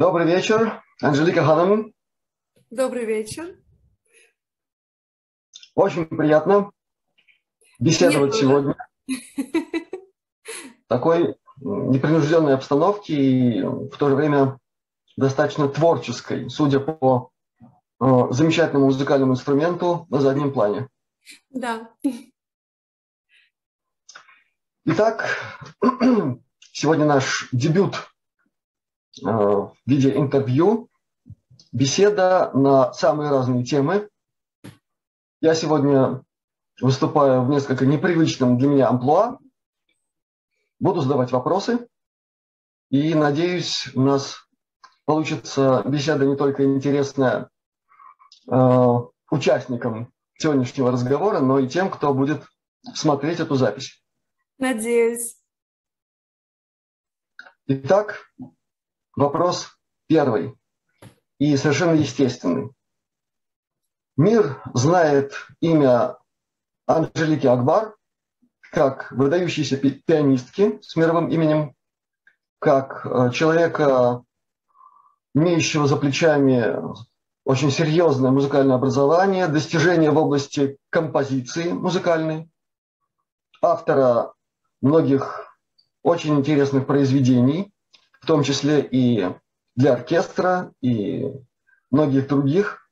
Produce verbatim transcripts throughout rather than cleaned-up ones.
Добрый вечер, Анжелика Ханаму. Добрый вечер. Очень приятно беседовать Нет, сегодня. В такой непринужденной обстановке и в то же время достаточно творческой, судя по замечательному музыкальному инструменту на заднем плане. Да. Итак, сегодня наш дебют в виде интервью, беседа на самые разные темы. Я сегодня выступаю в несколько непривычном для меня амплуа, буду задавать вопросы и, надеюсь, у нас получится беседа не только интересная э, участникам сегодняшнего разговора, но и тем, кто будет смотреть эту запись. Надеюсь. Итак, вопрос первый и совершенно естественный. Мир знает имя Анжелики Акбар как выдающейся пи- пианистки с мировым именем, как э, человека, имеющего за плечами очень серьезное музыкальное образование, достижения в области композиции музыкальной, автора многих очень интересных произведений, в том числе и для оркестра, и многих других.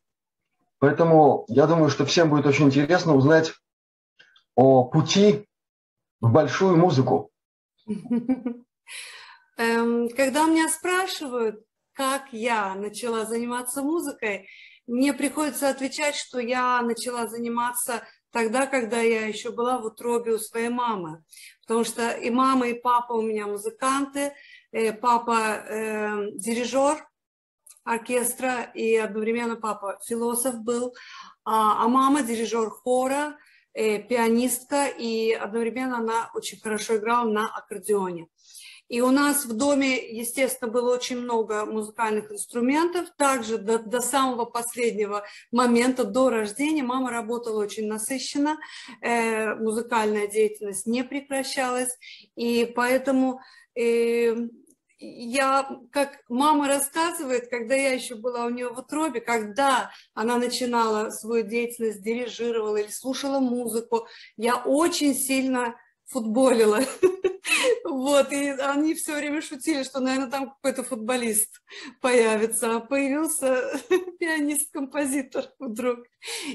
Поэтому я думаю, что всем будет очень интересно узнать о пути в большую музыку. Когда меня спрашивают, как я начала заниматься музыкой, мне приходится отвечать, что я начала заниматься тогда, когда я еще была в утробе у своей мамы. Потому что и мама, и папа у меня музыканты, папа э, дирижер оркестра, и одновременно папа философ был, а, а мама дирижер хора, э, пианистка, и одновременно она очень хорошо играла на аккордеоне. И у нас в доме, естественно, было очень много музыкальных инструментов. Также до, до самого последнего момента, до рождения, мама работала очень насыщенно. Э, музыкальная деятельность не прекращалась. И поэтому э, я, как мама рассказывает, когда я еще была у нее в утробе, когда она начинала свою деятельность, дирижировала или слушала музыку, я очень сильно футболила. Вот, и они все время шутили, что, наверное, там какой-то футболист появится, а появился пианист-композитор вдруг.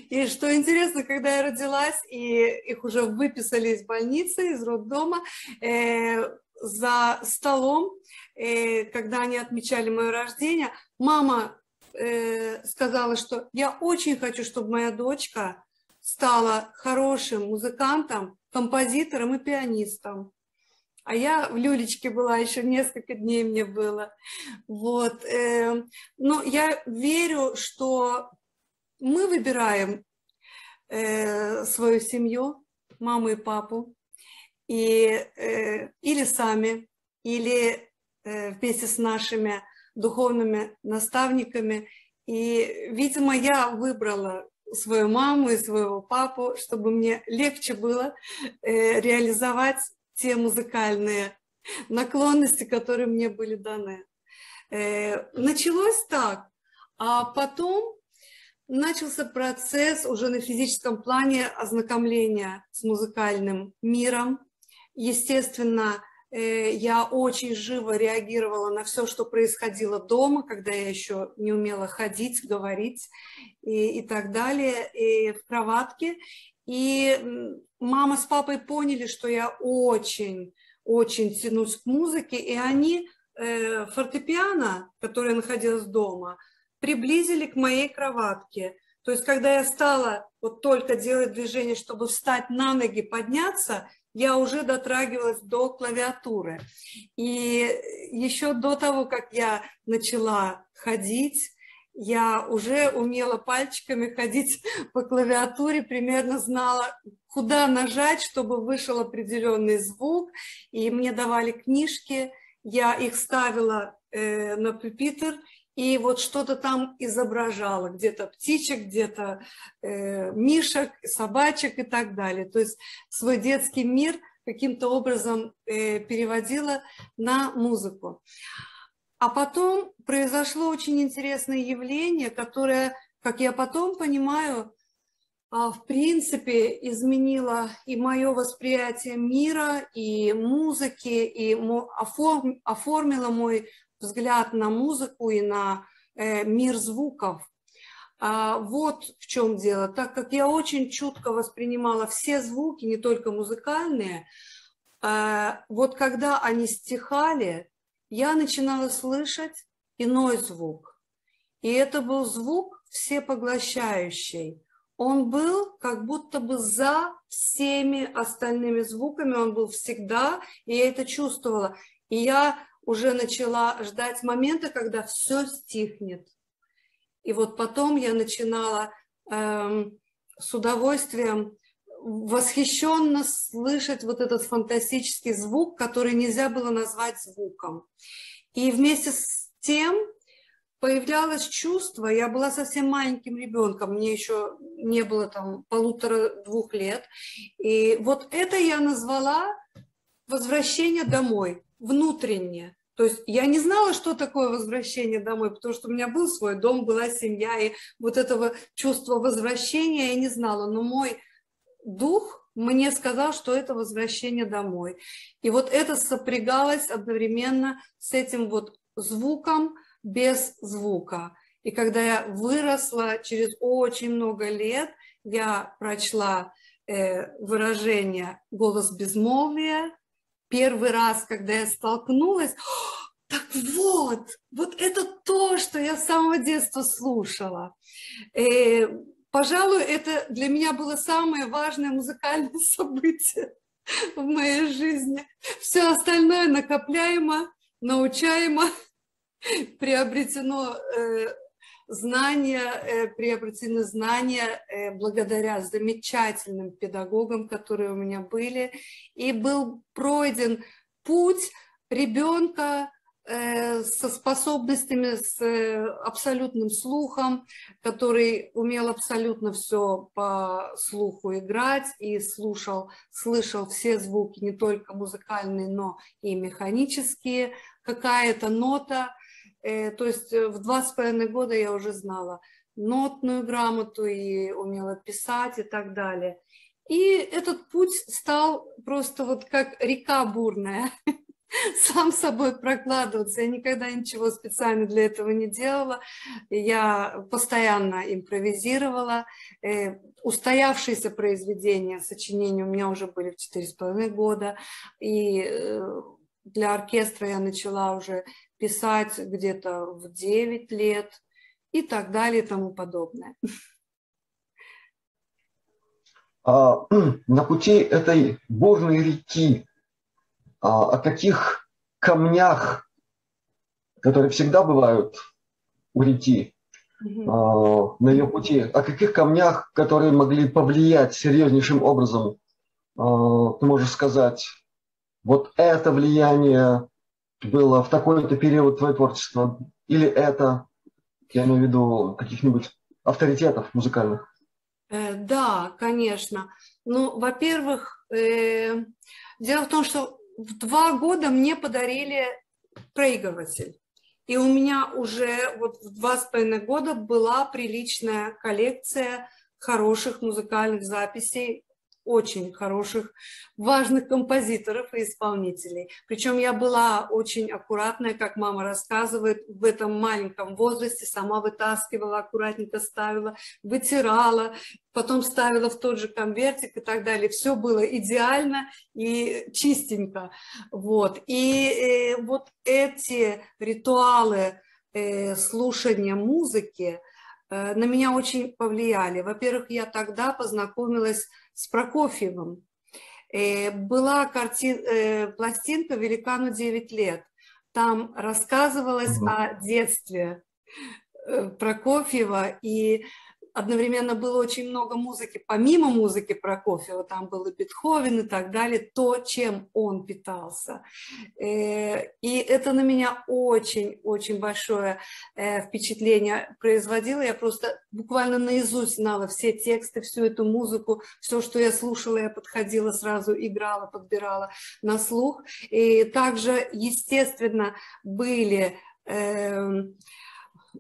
И что интересно, когда я родилась, и их уже выписали из больницы, из роддома, э, за столом, э, когда они отмечали мое рождение, мама э, сказала, что я очень хочу, чтобы моя дочка стала хорошим музыкантом, композитором и пианистом. А я в люлечке была, еще несколько дней мне было. Вот. Но я верю, что мы выбираем свою семью, маму и папу, и, или сами, или вместе с нашими духовными наставниками. И, видимо, я выбрала свою маму и своего папу, чтобы мне легче было реализовать те музыкальные наклонности, которые мне были даны. Началось так, а потом начался процесс уже на физическом плане ознакомления с музыкальным миром. Естественно, я очень живо реагировала на все, что происходило дома, когда я еще не умела ходить, говорить и, и так далее, и в кроватке. И мама с папой поняли, что я очень-очень тянусь к музыке, и они э, фортепиано, которое находилось дома, приблизили к моей кроватке. То есть, когда я стала вот только делать движение, чтобы встать на ноги, подняться, я уже дотрагивалась до клавиатуры. И еще до того, как я начала ходить, я уже умела пальчиками ходить по клавиатуре, примерно знала, куда нажать, чтобы вышел определенный звук. И мне давали книжки, я их ставила э, на пюпитр и вот что-то там изображала, где-то птичек, где-то э, мишек, собачек и так далее. То есть свой детский мир каким-то образом э, переводила на музыку. А потом произошло очень интересное явление, которое, как я потом понимаю, в принципе изменило и мое восприятие мира, и музыки, и оформило мой взгляд на музыку и на мир звуков. Вот в чем дело. Так как я очень чутко воспринимала все звуки, не только музыкальные, вот когда они стихали, я начинала слышать иной звук. И это был звук всепоглощающий. Он был как будто бы за всеми остальными звуками, он был всегда, и я это чувствовала. И я уже начала ждать момента, когда все стихнет. И вот потом я начинала эм, с удовольствием восхищенно слышать вот этот фантастический звук, который нельзя было назвать звуком. И вместе с тем появлялось чувство, я была совсем маленьким ребенком, мне еще не было там полутора-двух лет, и вот это я назвала возвращение домой, внутреннее. То есть я не знала, что такое возвращение домой, потому что у меня был свой дом, была семья, и вот этого чувства возвращения я не знала, но мой дух мне сказал, что это возвращение домой. И вот это сопрягалось одновременно с этим вот звуком без звука. И когда я выросла, через очень много лет я прочла э, выражение «голос безмолвия». Первый раз, когда я столкнулась, так вот, вот это то, что я с самого детства слушала. Э, Пожалуй, это для меня было самое важное музыкальное событие в моей жизни. Все остальное накопляемо, научаемо, приобретено э, знания, э, приобретены знания э, благодаря замечательным педагогам, которые у меня были. И был пройден путь ребенка со способностями, с абсолютным слухом, который умел абсолютно все по слуху играть и слушал, слышал все звуки, не только музыкальные, но и механические, какая-то нота. То есть в два с половиной года я уже знала нотную грамоту и умела писать и так далее. И этот путь стал просто вот как река бурная. Сам собой прокладываться. Я никогда ничего специально для этого не делала. Я постоянно импровизировала. Э, устоявшиеся произведения, сочинения у меня уже были в четыре с половиной года. И э, для оркестра я начала уже писать где-то в девять лет и так далее и тому подобное. А, на пути этой бурной реки о каких камнях, которые всегда бывают у реки, mm-hmm. на ее пути, о каких камнях, которые могли повлиять серьезнейшим образом, ты можешь сказать, вот это влияние было в такой-то период твоего творчества, или это, я имею в виду, каких-нибудь авторитетов музыкальных? Э, да, конечно. Ну, во-первых, э, дело в том, что в два года мне подарили проигрыватель. И у меня уже вот в два с половиной года была приличная коллекция хороших музыкальных записей, очень хороших, важных композиторов и исполнителей. Причем я была очень аккуратная, как мама рассказывает, в этом маленьком возрасте сама вытаскивала, аккуратненько ставила, вытирала, потом ставила в тот же конвертик и так далее. Все было идеально и чистенько. Вот. И э, вот эти ритуалы э, слушания музыки э, на меня очень повлияли. Во-первых, я тогда познакомилась с Прокофьевым. Была карти... пластинка «Великану девять лет». Там рассказывалось mm-hmm. о детстве Прокофьева, и одновременно было очень много музыки. Помимо музыки Прокофьева, там был и Бетховен и так далее, то, чем он питался. И это на меня очень-очень большое впечатление производило. Я просто буквально наизусть знала все тексты, всю эту музыку, все, что я слушала, я подходила сразу, играла, подбирала на слух. И также, естественно, были э,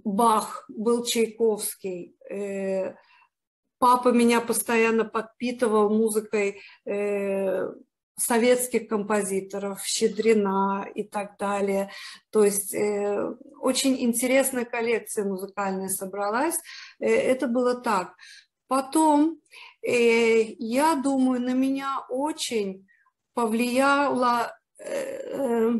Бах, был Чайковский. Э, папа меня постоянно подпитывал музыкой э, советских композиторов, Щедрина и так далее. То есть э, очень интересная коллекция музыкальная собралась. Э, это было так. Потом, э, я думаю, на меня очень повлияло э, э,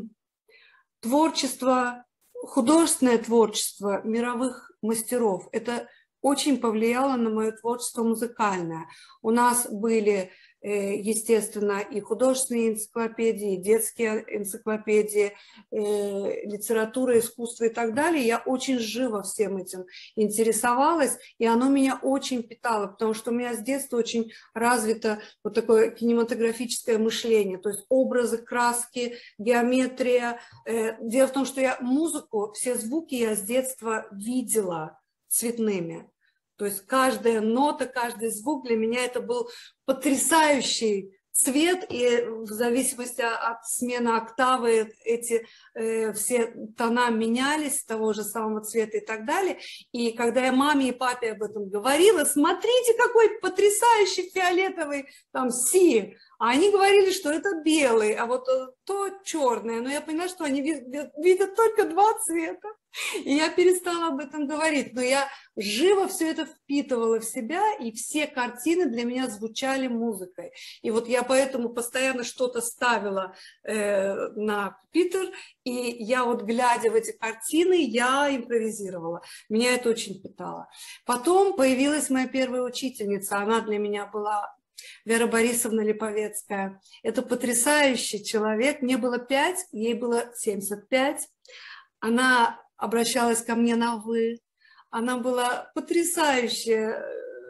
творчество, художественное творчество мировых мастеров. Это очень повлияло на мое творчество музыкальное. У нас были, э, естественно, и художественные энциклопедии, и детские энциклопедии, э, литература, искусство и так далее. Я очень живо всем этим интересовалась, и оно меня очень питало, потому что у меня с детства очень развито вот такое кинематографическое мышление, то есть образы, краски, геометрия. Э, дело в том, что я музыку, все звуки я с детства видела цветными. То есть каждая нота, каждый звук для меня это был потрясающий цвет, и в зависимости от смены октавы эти э, все тона менялись того же самого цвета и так далее. И когда я маме и папе об этом говорила, смотрите, какой потрясающий фиолетовый там си, а они говорили, что это белый, а вот то черное. Но я поняла, что они видят только два цвета. И я перестала об этом говорить, но я живо все это впитывала в себя, и все картины для меня звучали музыкой. И вот я поэтому постоянно что-то ставила э, на компьютер, и я вот, глядя в эти картины, я импровизировала. Меня это очень питало. Потом появилась моя первая учительница, она для меня была Вера Борисовна Липовецкая. Это потрясающий человек, мне было пять, ей было семьдесят пять, она обращалась ко мне на «вы». Она была потрясающая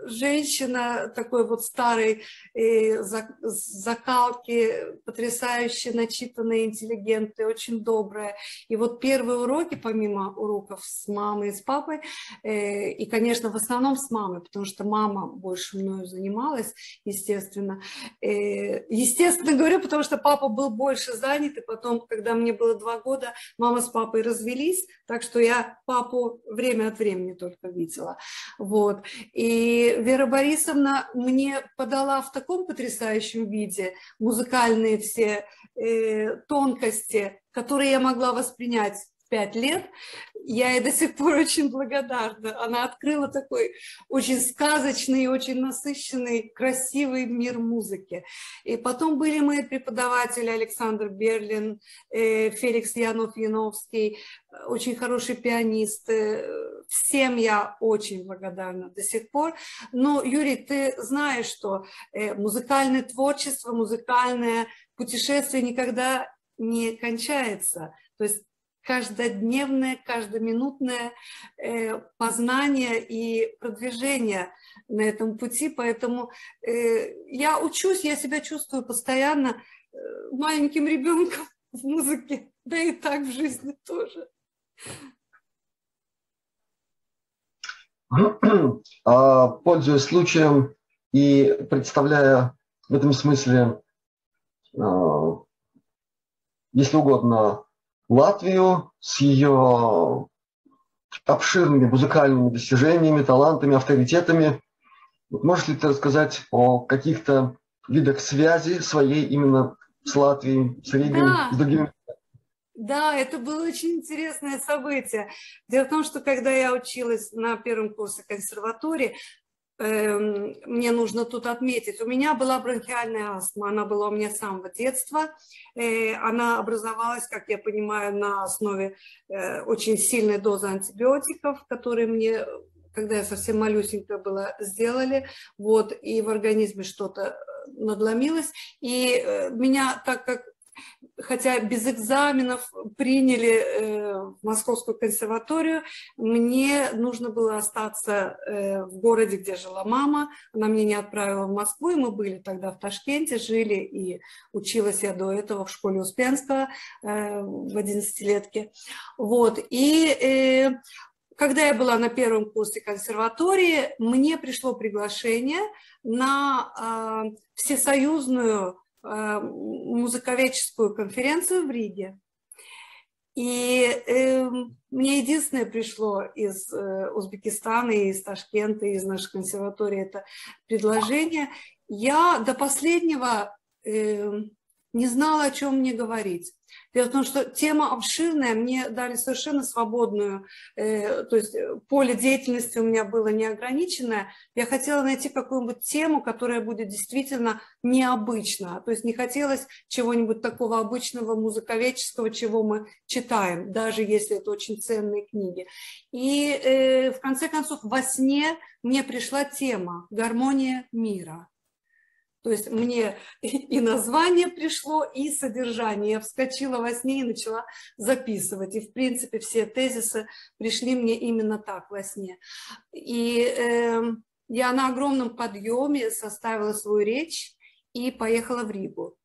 женщина, такой вот старой закалки, потрясающе начитанная, интеллигентная, очень добрая. И вот первые уроки, помимо уроков с мамой и с папой, и, конечно, в основном с мамой, потому что мама больше мною занималась, естественно. Естественно, говорю, потому что папа был больше занят, и потом, когда мне было два года, мама с папой развелись, так что я папу время от времени только видела. Вот. И Вера Борисовна мне подала в таком потрясающем виде музыкальные все э, тонкости, которые я могла воспринять в пять лет. Я ей до сих пор очень благодарна. Она открыла такой очень сказочный, очень насыщенный, красивый мир музыки. И потом были мои преподаватели Александр Берлин, э, Феликс Яновский, очень хороший пианист. Всем я очень благодарна до сих пор. Но, Юрий, ты знаешь, что музыкальное творчество, музыкальное путешествие никогда не кончается. То есть каждодневное, каждоминутное познание и продвижение на этом пути. Поэтому я учусь, я себя чувствую постоянно маленьким ребенком в музыке, да и так в жизни тоже. Пользуясь случаем и представляя в этом смысле, если угодно, Латвию с ее обширными музыкальными достижениями, талантами, авторитетами, можешь ли ты рассказать о каких-то видах связи своей именно с Латвией, с Ригой, да, с другими? Да, это было очень интересное событие. Дело в том, что когда я училась на первом курсе консерватории, эм, мне нужно тут отметить, у меня была бронхиальная астма, она была у меня с самого детства, э, она образовалась, как я понимаю, на основе э, очень сильной дозы антибиотиков, которые мне, когда я совсем малюсенькая была, сделали, вот, и в организме что-то надломилось, и э, меня, так как хотя без экзаменов приняли э, в Московскую консерваторию, мне нужно было остаться э, в городе, где жила мама. Она меня не отправила в Москву, и мы были тогда в Ташкенте, жили, и училась я до этого в школе Успенского э, в одиннадцатилетке. Вот, и э, когда я была на первом курсе консерватории, мне пришло приглашение на э, всесоюзную музыковедческую конференцию в Риге. И э, мне единственное пришло из э, Узбекистана, из Ташкента, из нашей консерватории это предложение. Я до последнего э, не знала, о чем мне говорить. Дело в том, что тема обширная, мне дали совершенно свободную, э, то есть поле деятельности у меня было неограниченное. Я хотела найти какую-нибудь тему, которая будет действительно необычна. То есть не хотелось чего-нибудь такого обычного музыковедческого, чего мы читаем, даже если это очень ценные книги. И э, в конце концов во сне мне пришла тема «Гармония мира». То есть мне и название пришло, и содержание. Я вскочила во сне и начала записывать. И, в принципе, все тезисы пришли мне именно так во сне. И э, я на огромном подъеме составила свою речь и поехала в Ригу.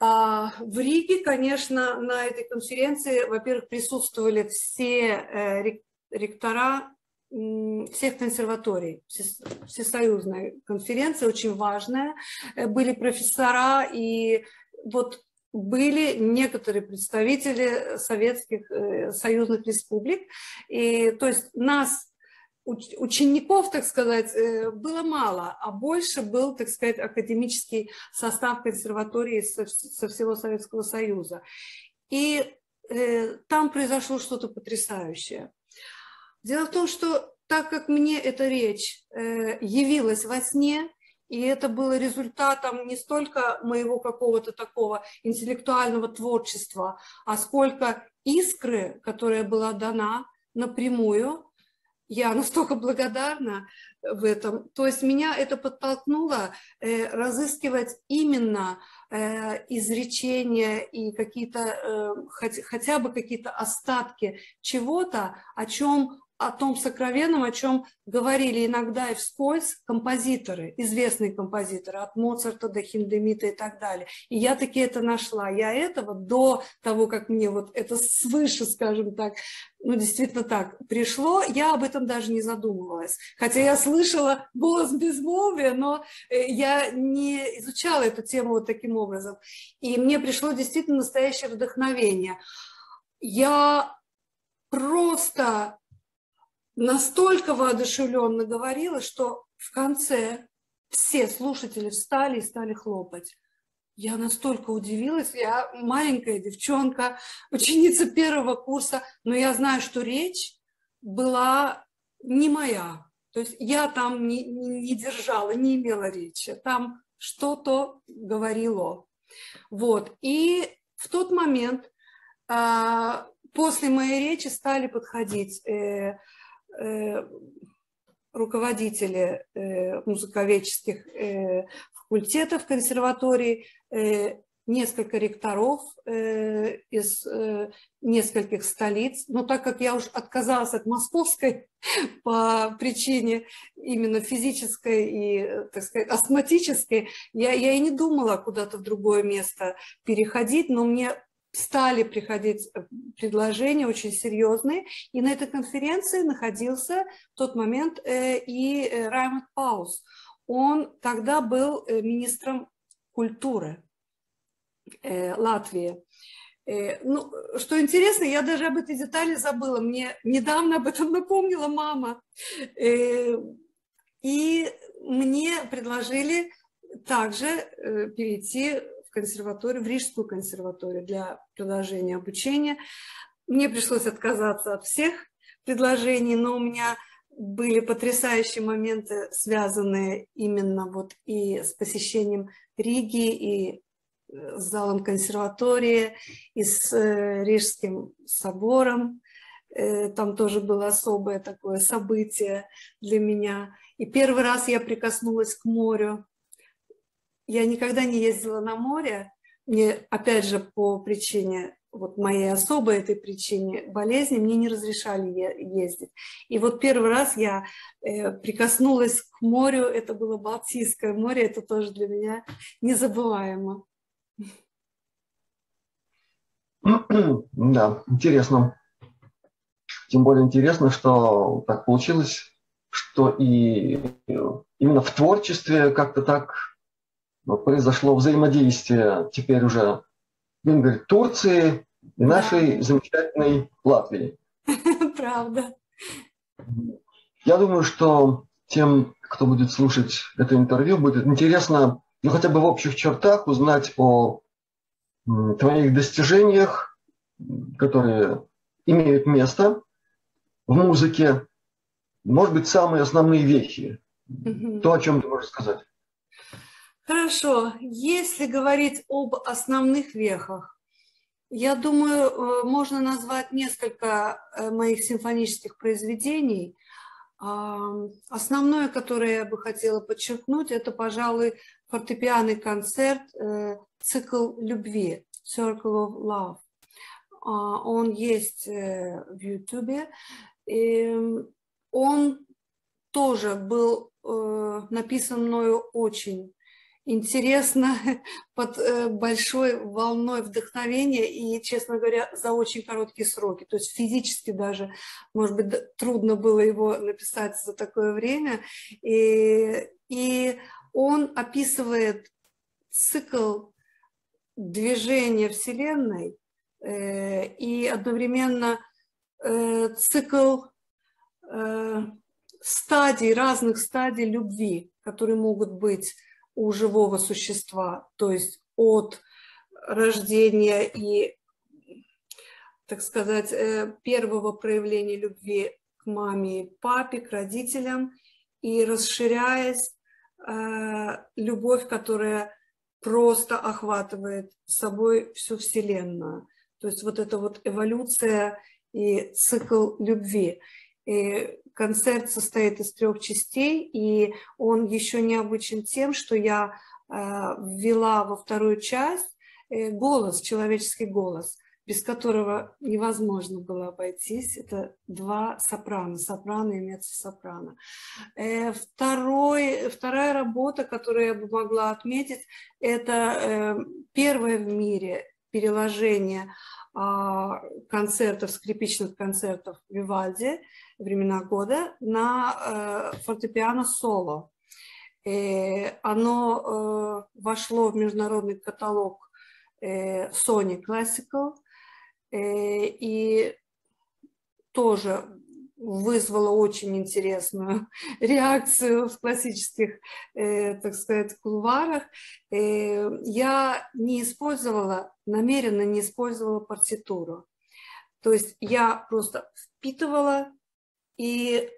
А в Риге, конечно, на этой конференции, во-первых, присутствовали все э, ректора, всех консерваторий, всесоюзная конференция, очень важная. Были профессора и вот были некоторые представители советских союзных республик. И, то есть нас, учеников, так сказать, было мало, а больше был, так сказать, академический состав консерватории со, со всего Советского Союза. И э, там произошло что-то потрясающее. Дело в том, что так как мне эта речь э, явилась во сне, и это было результатом не столько моего какого-то такого интеллектуального творчества, а сколько искры, которая была дана напрямую, я настолько благодарна в этом. То есть меня это подтолкнуло э, разыскивать именно э, изречения и какие-то, э, хотя, хотя бы какие-то остатки чего-то, о чем... о том сокровенном, о чем говорили иногда и вскользь композиторы, известные композиторы, от Моцарта до Хиндемита и так далее. И я таки это нашла. Я этого до того, как мне вот это свыше, скажем так, ну действительно так пришло, я об этом даже не задумывалась. Хотя я слышала голос безмолвия, но я не изучала эту тему вот таким образом. И мне пришло действительно настоящее вдохновение. Я просто... настолько воодушевленно говорила, что в конце все слушатели встали и стали хлопать. Я настолько удивилась, я маленькая девчонка, ученица первого курса, но я знаю, что речь была не моя. То есть я там не, не держала, не имела речи, там что-то говорило. Вот. И в тот момент а, после моей речи стали подходить... Э, руководители музыковедческих факультетов консерватории, несколько ректоров из нескольких столиц. Но так как я уж отказалась от московской по причине именно физической и, так сказать, астматической, я, я и не думала куда-то в другое место переходить, но мне стали приходить предложения очень серьезные, и на этой конференции находился в тот момент и Раймонд Паулс. Он тогда был министром культуры Латвии. Ну, что интересно, я даже об этой детали забыла, мне недавно об этом напомнила мама. И мне предложили также перейти консерваторию, в Рижскую консерваторию для продолжения обучения. Мне пришлось отказаться от всех предложений, но у меня были потрясающие моменты, связанные именно вот и с посещением Риги, и с залом консерватории, и с Рижским собором. Там тоже было особое такое событие для меня. И первый раз я прикоснулась к морю. Я никогда не ездила на море, мне, опять же, по причине, вот моей особой этой причине болезни, мне не разрешали ездить. И вот первый раз я прикоснулась к морю, это было Балтийское море, это тоже для меня незабываемо. Да, интересно. Тем более интересно, что так получилось, что и именно в творчестве как-то так... произошло взаимодействие теперь уже Венгрии, Турции нашей замечательной Латвии. Правда. Я думаю, что тем, кто будет слушать это интервью, будет интересно, ну, хотя бы в общих чертах узнать о твоих достижениях, которые имеют место в музыке. Может быть, самые основные вещи. Mm-hmm. То, о чем ты можешь сказать. Хорошо. Если говорить об основных вехах, я думаю, можно назвать несколько моих симфонических произведений. Основное, которое я бы хотела подчеркнуть, это, пожалуй, фортепианный концерт, цикл любви, Circle of Love. Он есть в Ютубе. Он тоже был написан мною очень интересно, под большой волной вдохновения и, честно говоря, за очень короткие сроки. То есть физически даже, может быть, трудно было его написать за такое время. И, и он описывает цикл движения Вселенной и одновременно цикл стадий, разных стадий любви, которые могут быть у живого существа, то есть от рождения и, так сказать, первого проявления любви к маме и папе, к родителям, и расширяясь, любовь, которая просто охватывает собой всю Вселенную. То есть вот эта вот эволюция и цикл любви. И концерт состоит из трех частей, и он еще необычен тем, что я э, ввела во вторую часть э, голос, человеческий голос, без которого невозможно было обойтись. Это два сопрано, сопрано и меццо-сопрано. Э, второй, вторая работа, которую я бы могла отметить, это э, первое в мире переложение концертов, скрипичных концертов Вивальди «Времена года» на фортепиано соло. И оно вошло в международный каталог Sony Classical и тоже вызвало очень интересную реакцию в классических, так сказать, кулуарах. Я не использовала, намеренно не использовала партитуру. То есть я просто впитывала и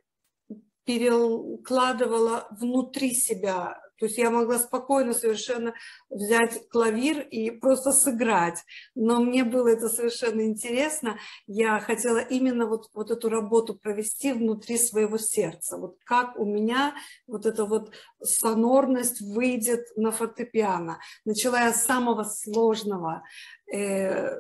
перекладывала внутри себя. То есть я могла спокойно совершенно взять клавир и просто сыграть. Но мне было это совершенно интересно. Я хотела именно вот, вот эту работу провести внутри своего сердца. Вот как у меня вот эта вот сонорность выйдет на фортепиано. Начала я с самого сложного, э,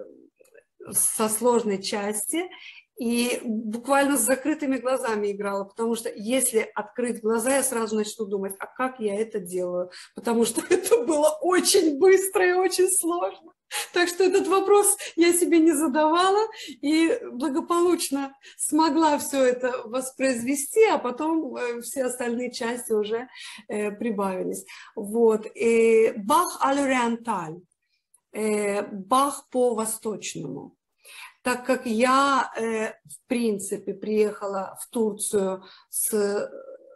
со сложной части. И буквально с закрытыми глазами играла, потому что если открыть глаза, я сразу начну думать, а как я это делаю? Потому что это было очень быстро и очень сложно. Так что этот вопрос я себе не задавала и благополучно смогла все это воспроизвести, а потом все остальные части уже э, прибавились. Вот. И Бах аль-Ориенталь, э, Бах по-восточному. Так как я, в принципе, приехала в Турцию с,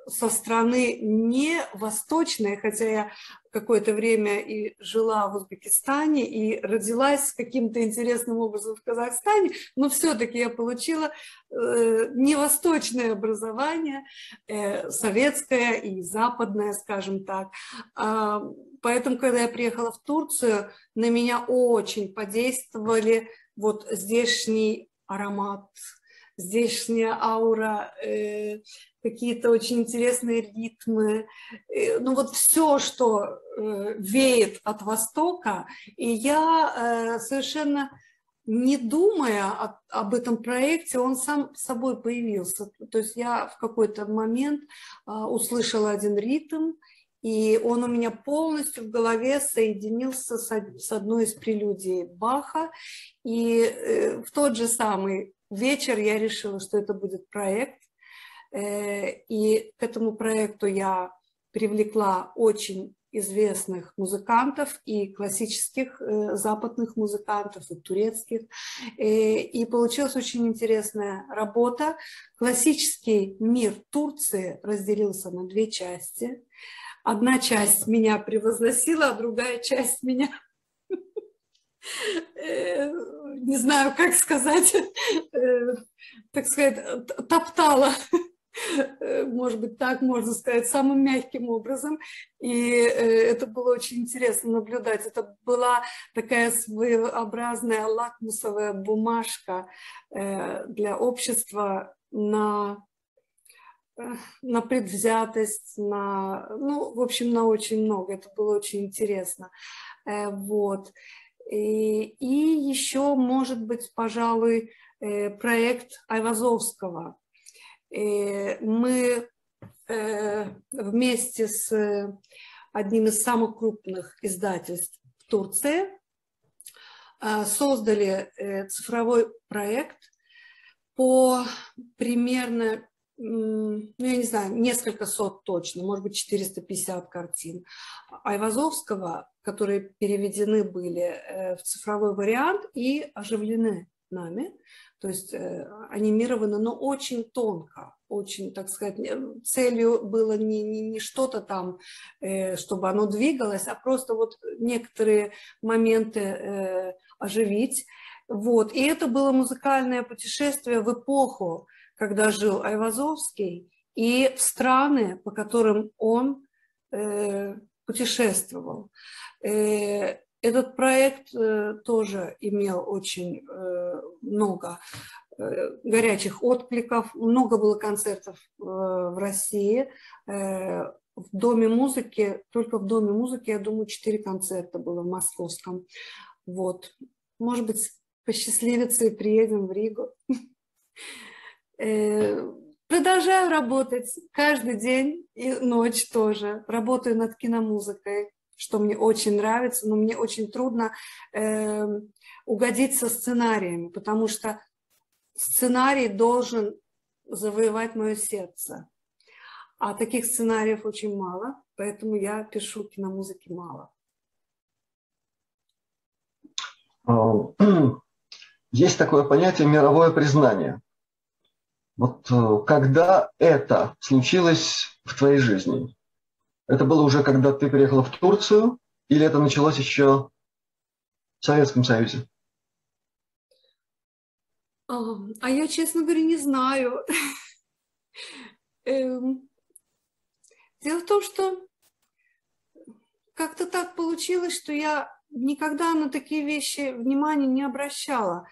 со страны не восточной, хотя я какое-то время и жила в Узбекистане, и родилась каким-то интересным образом в Казахстане, но все-таки я получила невосточное образование, советское и западное, скажем так. Поэтому, когда я приехала в Турцию, на меня очень подействовали вот здешний аромат, здешняя аура, э, какие-то очень интересные ритмы. Э, ну вот все, что э, веет от Востока. И я э, совершенно не думая о, об этом проекте, он сам собой появился. То есть я в какой-то момент э, услышала один ритм, и он у меня полностью в голове соединился с одной из прелюдий Баха. И в тот же самый вечер я решила, что это будет проект. И к этому проекту я привлекла очень известных музыкантов, и классических э, западных музыкантов, и турецких. И, и получилась очень интересная работа. Классический мир Турции разделился на две части. Одна часть меня превозносила, а другая часть меня... не знаю, как сказать, так сказать, топтала, может быть, так можно сказать, самым мягким образом. И это было очень интересно наблюдать. Это была такая своеобразная лакмусовая бумажка для общества на... на предвзятость, на, ну, в общем, на очень много. Это было очень интересно. Вот. И, и еще, может быть, пожалуй, проект Айвазовского. Мы вместе с одним из самых крупных издательств в Турции создали цифровой проект по примерно, ну, я не знаю, несколько сот точно, может быть, четыреста пятьдесят картин Айвазовского, которые переведены были в цифровой вариант и оживлены нами, то есть анимированы, но очень тонко, очень, так сказать, целью было не, не, не что-то там, чтобы оно двигалось, а просто вот некоторые моменты оживить. Вот. И это было музыкальное путешествие в эпоху, когда жил Айвазовский, и в страны, по которым он э, путешествовал. Э, этот проект э, тоже имел очень э, много э, горячих откликов, много было концертов э, в России, э, в Доме музыки, только в Доме музыки, я думаю, четыре концерта было в Московском. Вот. Может быть, посчастливится и приедем в Ригу. Продолжаю работать каждый день и ночь тоже. Работаю над киномузыкой, что мне очень нравится, но мне очень трудно э, угодить со сценариями, потому что сценарий должен завоевать мое сердце. А таких сценариев очень мало, поэтому я пишу киномузыки мало. Есть такое понятие «мировое признание». Вот когда это случилось в твоей жизни? Это было уже, когда ты приехала в Турцию, или это началось еще в Советском Союзе? А, а я, честно говоря, не знаю. Дело в том, что как-то так получилось, что я никогда на такие вещи внимания не обращала.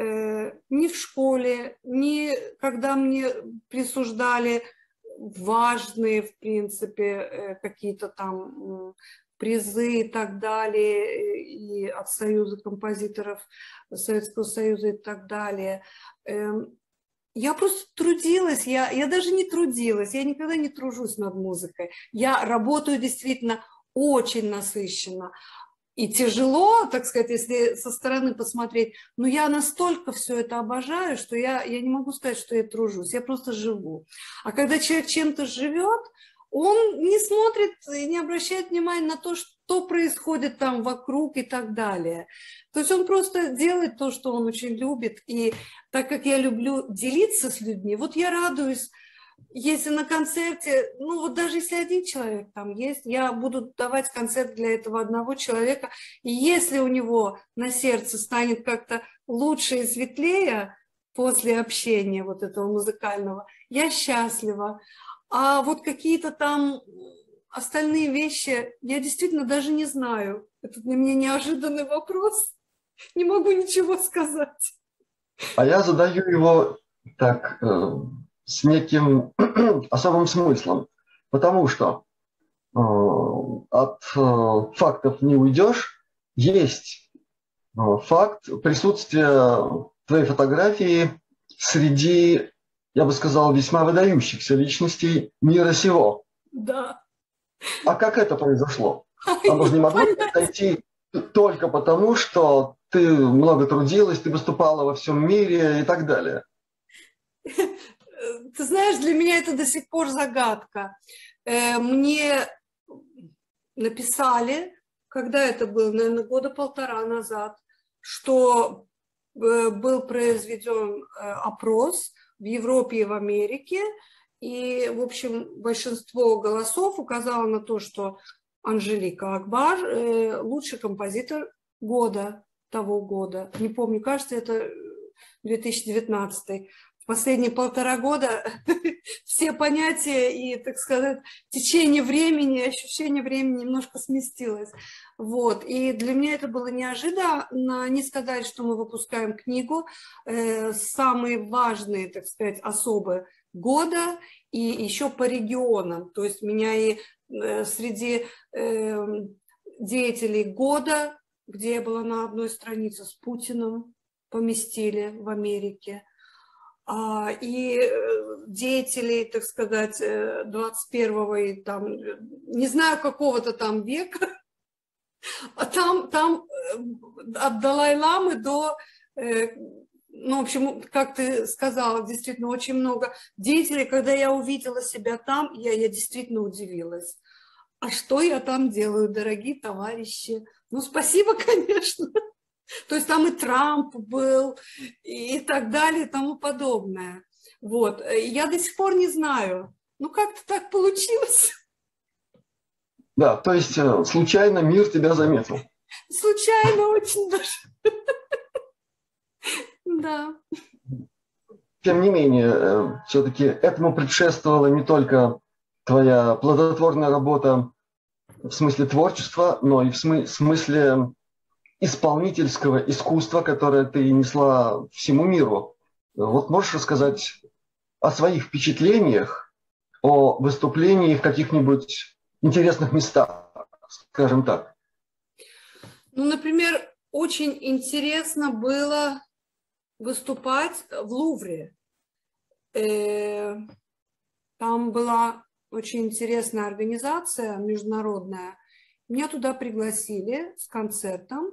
Ни в школе, ни когда мне присуждали важные, в принципе, какие-то там призы и так далее, и от Союза композиторов Советского Союза и так далее. Я просто трудилась, я, я даже не трудилась, я никогда не тружусь над музыкой. Я работаю действительно очень насыщенно. И тяжело, так сказать, если со стороны посмотреть, но я настолько все это обожаю, что я, я не могу сказать, что я тружусь, я просто живу. А когда человек чем-то живет, он не смотрит и не обращает внимания на то, что происходит там вокруг и так далее. То есть он просто делает то, что он очень любит. И так как я люблю делиться с людьми, вот я радуюсь. Если на концерте, ну вот даже если один человек там есть, я буду давать концерт для этого одного человека, и если у него на сердце станет как-то лучше и светлее после общения вот этого музыкального, я счастлива. А вот какие-то там остальные вещи, я действительно даже не знаю. Это для меня неожиданный вопрос, не могу ничего сказать. А я задаю его так... с неким особым смыслом, потому что э, от э, фактов не уйдешь. Есть э, факт присутствия твоей фотографии среди, я бы сказал, весьма выдающихся личностей мира сего. Да. А как это произошло? Оно же не могло произойти только потому, что ты много трудилась, ты выступала во всем мире и так далее. Ты знаешь, для меня это до сих пор загадка. Мне написали, когда это было, наверное, года полтора назад, что был произведен опрос в Европе и в Америке, и, в общем, большинство голосов указало на то, что Анжелика Акбар лучший композитор года, того года. Не помню, кажется, это две тысячи девятнадцатый. В последние полтора года все понятия и, так сказать, течение времени, ощущение времени немножко сместилось. Вот. И для меня это было неожиданно. Они сказали, что мы выпускаем книгу э, «Самые важные, так сказать, особы года» и еще по регионам. То есть меня и э, среди э, деятелей года, где я была на одной странице с Путиным, поместили в Америке. И деятелей, так сказать, двадцать первого и там, не знаю, какого-то там века, а там, там от Далай-ламы до, ну, в общем, как ты сказала, действительно очень много деятелей. Когда я увидела себя там, я, я действительно удивилась. А что я там делаю, дорогие товарищи? Ну, спасибо, конечно. То есть там и Трамп был, и так далее, и тому подобное. Вот. Я до сих пор не знаю. Ну, как-то так получилось. Да, то есть случайно мир тебя заметил. Случайно очень даже. Да. Тем не менее, все-таки этому предшествовала не только твоя плодотворная работа в смысле творчества, но и в смысле исполнительского искусства, которое ты несла всему миру. Вот можешь рассказать о своих впечатлениях, о выступлении в каких-нибудь интересных местах, скажем так? Ну, например, очень интересно было выступать в Лувре. Там была очень интересная организация международная. Меня туда пригласили с концертом.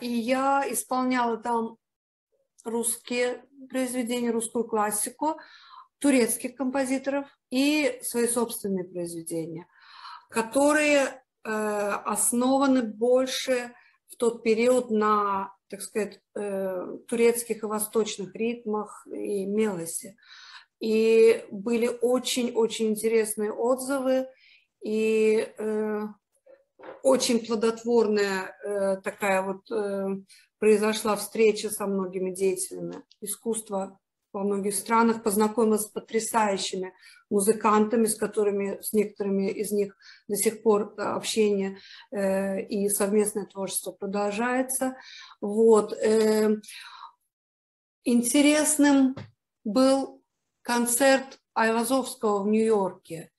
И я исполняла там русские произведения, русскую классику, турецких композиторов и свои собственные произведения, которые основаны больше в тот период на, так сказать, турецких и восточных ритмах и мелосе. И были очень-очень интересные отзывы и очень плодотворная э, такая вот э, произошла встреча со многими деятелями искусства во многих странах, познакомилась с потрясающими музыкантами, с которыми, с некоторыми из них до сих пор общение э, и совместное творчество продолжается. Вот. Э, интересным был концерт Айвазовского в Нью-Йорке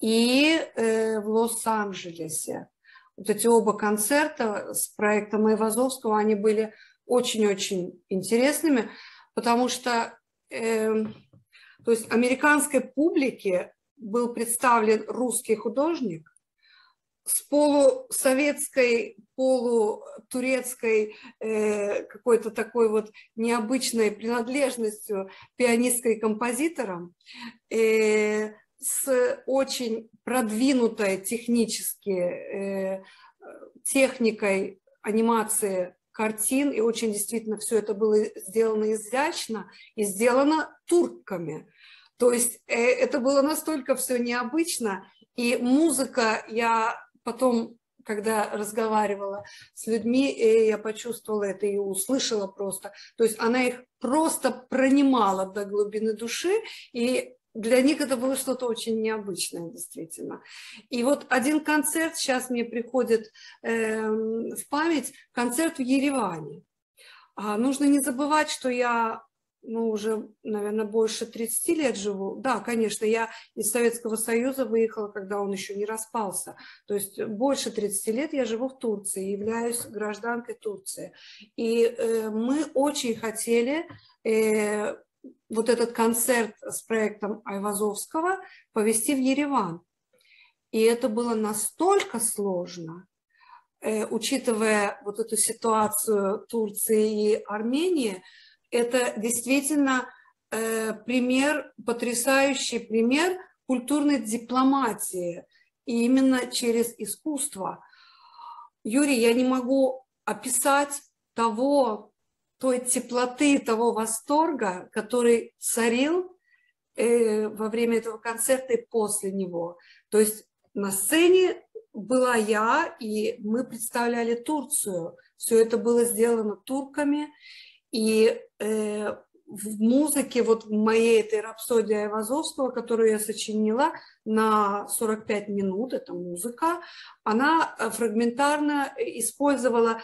и э, в Лос-Анджелесе. Вот эти оба концерта с проектом Айвазовского, они были очень-очень интересными, потому что э, то есть американской публике был представлен русский художник с полусоветской, полутурецкой э, какой-то такой вот необычной принадлежностью пианисткой и композитором, э, с очень продвинутой технически э, техникой анимации картин, и очень действительно все это было сделано изящно и сделано турками. То есть э, это было настолько все необычно, и музыка, я потом, когда разговаривала с людьми, э, я почувствовала это и услышала просто, то есть она их просто пронимала до глубины души, и для них это было что-то очень необычное, действительно. И вот один концерт сейчас мне приходит э, в память, концерт в Ереване. А нужно не забывать, что я, ну, уже, наверное, больше тридцати лет живу. Да, конечно, я из Советского Союза выехала, когда он еще не распался. То есть больше тридцати лет я живу в Турции, являюсь гражданкой Турции. И э, мы очень хотели... Э, вот этот концерт с проектом Айвазовского повезти в Ереван. И это было настолько сложно, э, учитывая вот эту ситуацию Турции и Армении, это действительно э, пример, потрясающий пример культурной дипломатии и именно через искусство. Юрий, я не могу описать того, той теплоты, того восторга, который царил э, во время этого концерта и после него. То есть на сцене была я, и мы представляли Турцию. Все это было сделано турками. И э, в музыке, вот в моей этой рапсодии Айвазовского, которую я сочинила на сорок пять минут, это музыка, она фрагментарно использовала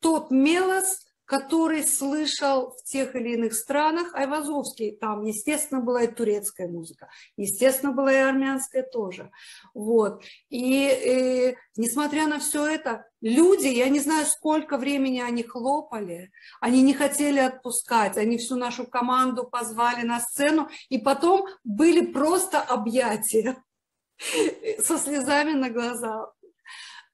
тот мелос, который слышал в тех или иных странах Айвазовский. Там, естественно, была и турецкая музыка, естественно, была и армянская тоже. Вот. И, и несмотря на все это, люди, я не знаю, сколько времени они хлопали, они не хотели отпускать, они всю нашу команду позвали на сцену, и потом были просто объятия со слезами на глазах.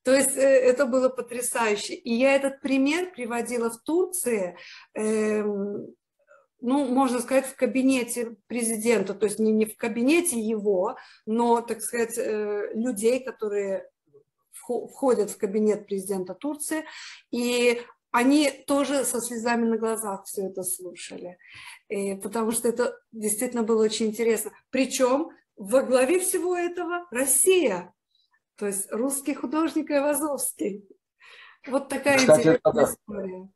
То есть это было потрясающе. И я этот пример приводила в Турции, э, ну, можно сказать, в кабинете президента. То есть не, не в кабинете его, но, так сказать, э, людей, которые входят в кабинет президента Турции. И они тоже со слезами на глазах все это слушали. Э, потому что это действительно было очень интересно. Причем во главе всего этого Россия. То есть русский художник Айвазовский. Вот такая, кстати, интересная надо, история.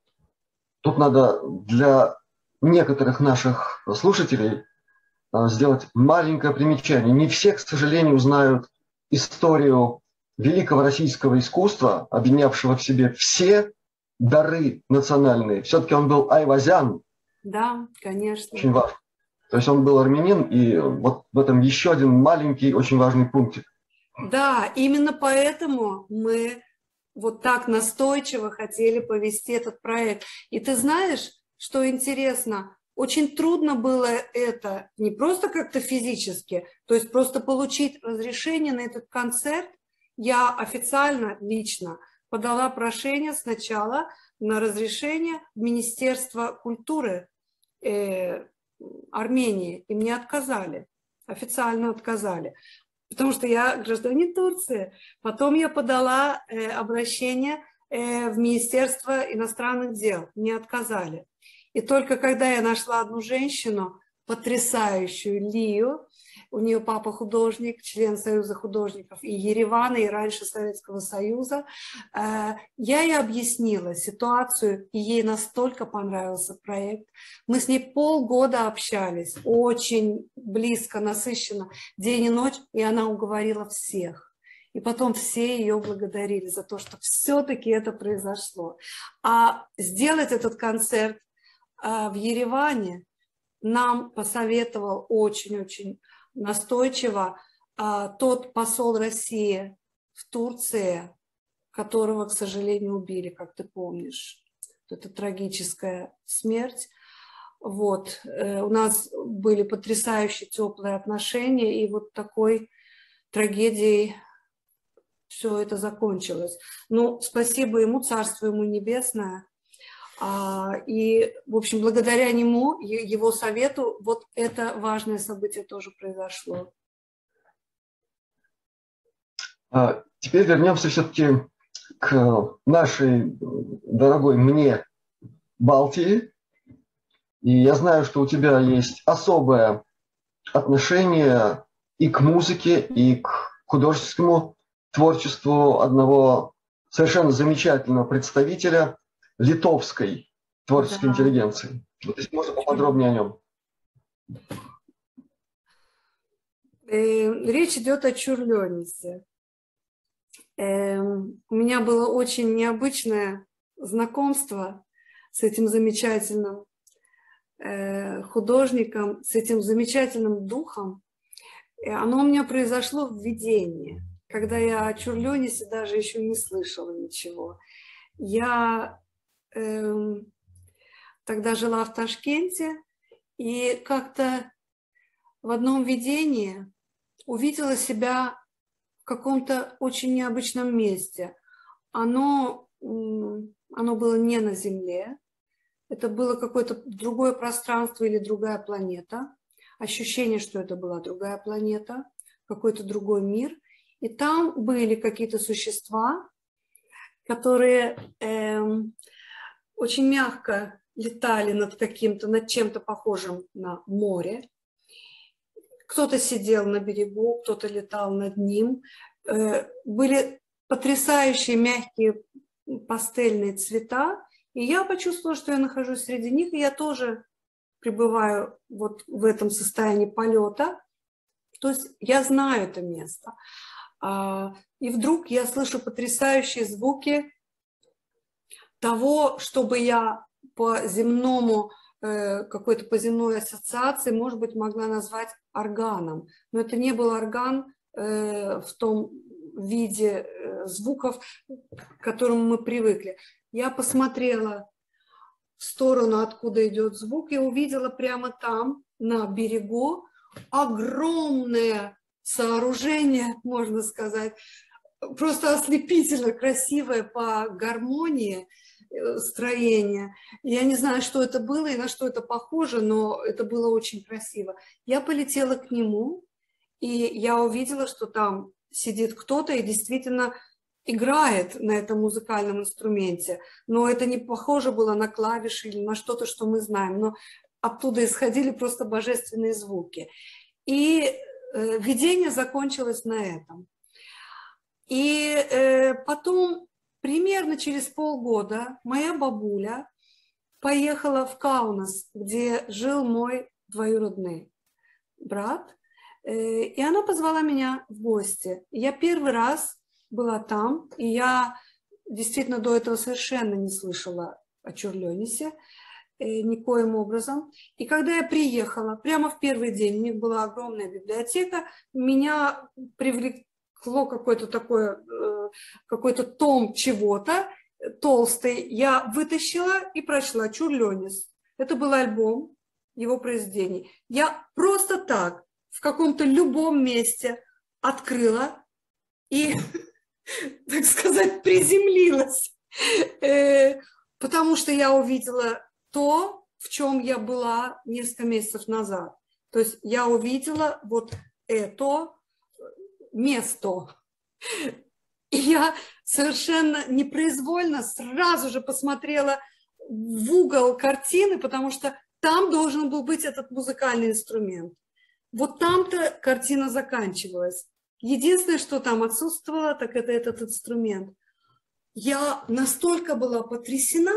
Тут надо для некоторых наших слушателей сделать маленькое примечание. Не все, к сожалению, знают историю великого российского искусства, объединявшего в себе все дары национальные. Все-таки он был айвазян. Да, конечно. Очень важно. То есть он был армянин, и вот в этом еще один маленький, очень важный пунктик. Да, именно поэтому мы вот так настойчиво хотели повести этот проект. И ты знаешь, что интересно, очень трудно было это не просто как-то физически, то есть просто получить разрешение на этот концерт. Я официально, лично подала прошение сначала на разрешение в Министерство культуры э, Армении, и мне отказали, официально отказали. Потому что я гражданин Турции. Потом я подала э, обращение э, в Министерство иностранных дел. Мне отказали. И только когда я нашла одну женщину, потрясающую Лию, у нее папа художник, член Союза художников и Еревана, и раньше Советского Союза, э, я ей объяснила ситуацию, и ей настолько понравился проект. Мы с ней полгода общались, очень близко, насыщенно, день и ночь, и она уговорила всех. И потом все ее благодарили за то, что все-таки это произошло. А сделать этот концерт э, в Ереване нам посоветовал очень-очень настойчиво а, тот посол России в Турции, которого, к сожалению, убили, как ты помнишь. Это трагическая смерть. Вот. Э, у нас были потрясающе теплые отношения, и вот такой трагедией все это закончилось. Ну, спасибо ему, царство ему небесное. И, в общем, благодаря нему, его совету, вот это важное событие тоже произошло. Теперь вернемся все-таки к нашей дорогой мне Балтии. И я знаю, что у тебя есть особое отношение и к музыке, и к художественному творчеству одного совершенно замечательного представителя литовской творческой да. интеллигенции. Вот если можно поподробнее о нем. Речь идет о Чюрлёнисе. У меня было очень необычное знакомство с этим замечательным художником, с этим замечательным духом. Оно у меня произошло в видении, когда я о Чюрлёнисе даже еще не слышала ничего. Я тогда жила в Ташкенте и как-то в одном видении увидела себя в каком-то очень необычном месте. Оно, оно было не на Земле, это было какое-то другое пространство или другая планета, ощущение, что это была другая планета, какой-то другой мир. И там были какие-то существа, которые э, очень мягко летали над каким-то, над чем-то похожим на море. Кто-то сидел на берегу, кто-то летал над ним. Э, были потрясающие мягкие пастельные цвета. И я почувствовала, что я нахожусь среди них, и я тоже пребываю вот в этом состоянии полета. То есть я знаю это место. И вдруг я слышу потрясающие звуки того, чтобы я по земному, какой-то по земной ассоциации, может быть, могла назвать органом. Но это не был орган в том виде звуков, к которому мы привыкли. Я посмотрела в сторону, откуда идет звук, и увидела прямо там, на берегу, огромное сооружение, можно сказать, просто ослепительно красивое по гармонии строение. Я не знаю, что это было и на что это похоже, но это было очень красиво. Я полетела к нему, и я увидела, что там сидит кто-то и действительно играет на этом музыкальном инструменте. Но это не похоже было на клавиши или на что-то, что мы знаем. Но оттуда исходили просто божественные звуки. И э, видение закончилось на этом. И э, потом, примерно через полгода, моя бабуля поехала в Каунас, где жил мой двоюродный брат. Э, и она позвала меня в гости. Я первый раз была там, и я действительно до этого совершенно не слышала о Чюрлёнисе никоим образом. И когда я приехала, прямо в первый день, у них была огромная библиотека, меня привлекло какой-то такой, какой-то том чего-то толстый. Я вытащила и прочла «Чюрлёнис». Это был альбом его произведений. Я просто так в каком-то любом месте открыла и, так сказать, приземлилась, потому что я увидела то, в чем я была несколько месяцев назад. То есть я увидела вот это место. И я совершенно непроизвольно сразу же посмотрела в угол картины, потому что там должен был быть этот музыкальный инструмент. Вот там-то картина заканчивалась. Единственное, что там отсутствовало, так это этот инструмент. Я настолько была потрясена,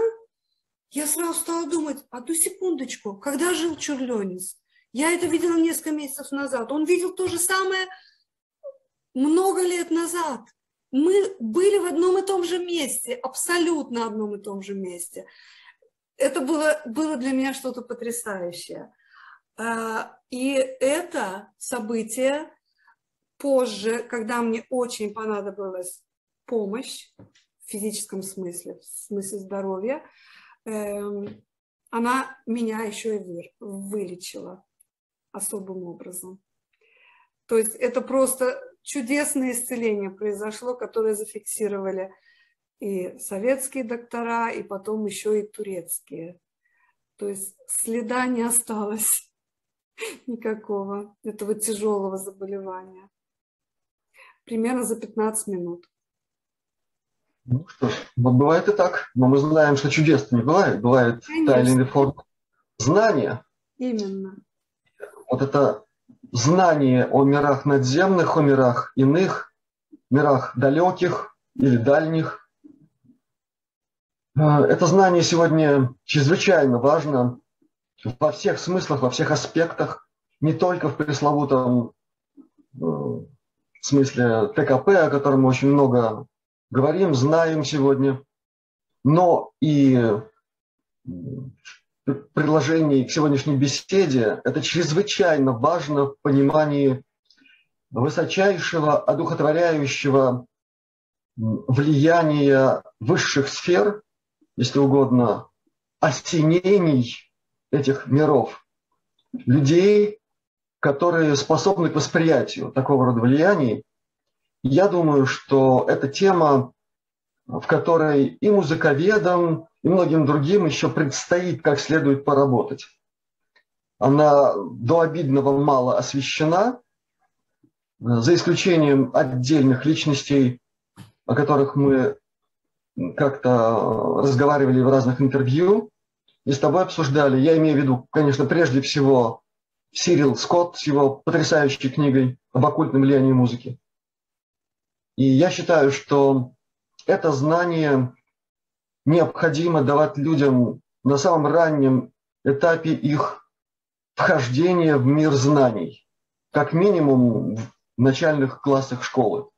я сразу стала думать, одну секундочку, когда жил Чюрлёнис? Я это видела несколько месяцев назад. Он видел то же самое много лет назад. Мы были в одном и том же месте, абсолютно одном и том же месте. Это было, было для меня что-то потрясающее. И это событие позже, когда мне очень понадобилась помощь в физическом смысле, в смысле здоровья, она меня еще и вылечила особым образом. То есть это просто чудесное исцеление произошло, которое зафиксировали и советские доктора, и потом еще и турецкие. То есть следа не осталось никакого этого тяжелого заболевания. Примерно за пятнадцать минут. Ну что ж, бывает и так, но мы знаем, что чудес не бывает, бывает та или иная форма знания. Именно. Вот это знание о мирах надземных, о мирах иных, мирах далеких или дальних. Это знание сегодня чрезвычайно важно во всех смыслах, во всех аспектах, не только в пресловутом смысле ТКП, о котором мы очень много говорим, знаем сегодня, но и в приложении к сегодняшней беседе это чрезвычайно важно в понимании высочайшего, одухотворяющего влияния высших сфер, если угодно, осенений этих миров, людей, которые способны к восприятию такого рода влияний. Я думаю, что это тема, в которой и музыковедам, и многим другим еще предстоит как следует поработать. Она до обидного мало освещена, за исключением отдельных личностей, о которых мы как-то разговаривали в разных интервью и с тобой обсуждали. Я имею в виду, конечно, прежде всего Сирил Скотт с его потрясающей книгой об оккультном влиянии музыки. И я считаю, что это знание необходимо давать людям на самом раннем этапе их вхождения в мир знаний, как минимум в начальных классах школы.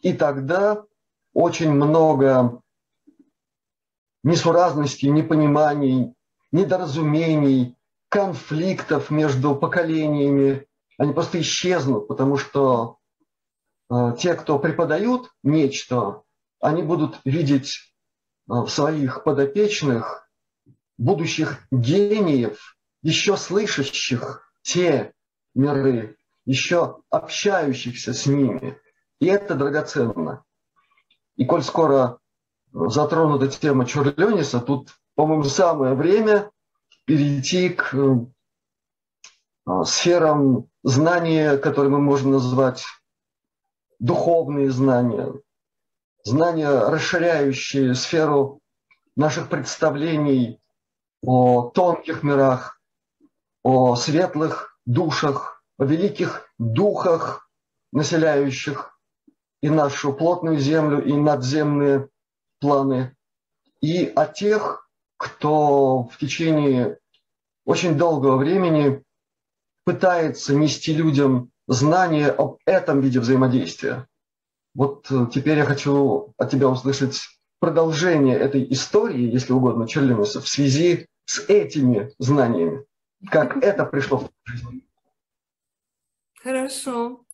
И тогда очень много несуразностей, непониманий, недоразумений, конфликтов между поколениями, они просто исчезнут, потому что э, те, кто преподают нечто, они будут видеть э, в своих подопечных будущих гениев, еще слышащих те миры, еще общающихся с ними. И это драгоценно. И коль скоро затронута тема Чюрлёниса, тут, по-моему, самое время перейти к сферам знания, которые мы можем назвать духовные знания, знания, расширяющие сферу наших представлений о тонких мирах, о светлых душах, о великих духах, населяющих и нашу плотную землю, и надземные планы, и о тех, кто в течение очень долгого времени пытается нести людям знания об этом виде взаимодействия. Вот теперь я хочу от тебя услышать продолжение этой истории, если угодно, Чюрлёниса, в связи с этими знаниями. Как это пришло в жизнь? Хорошо.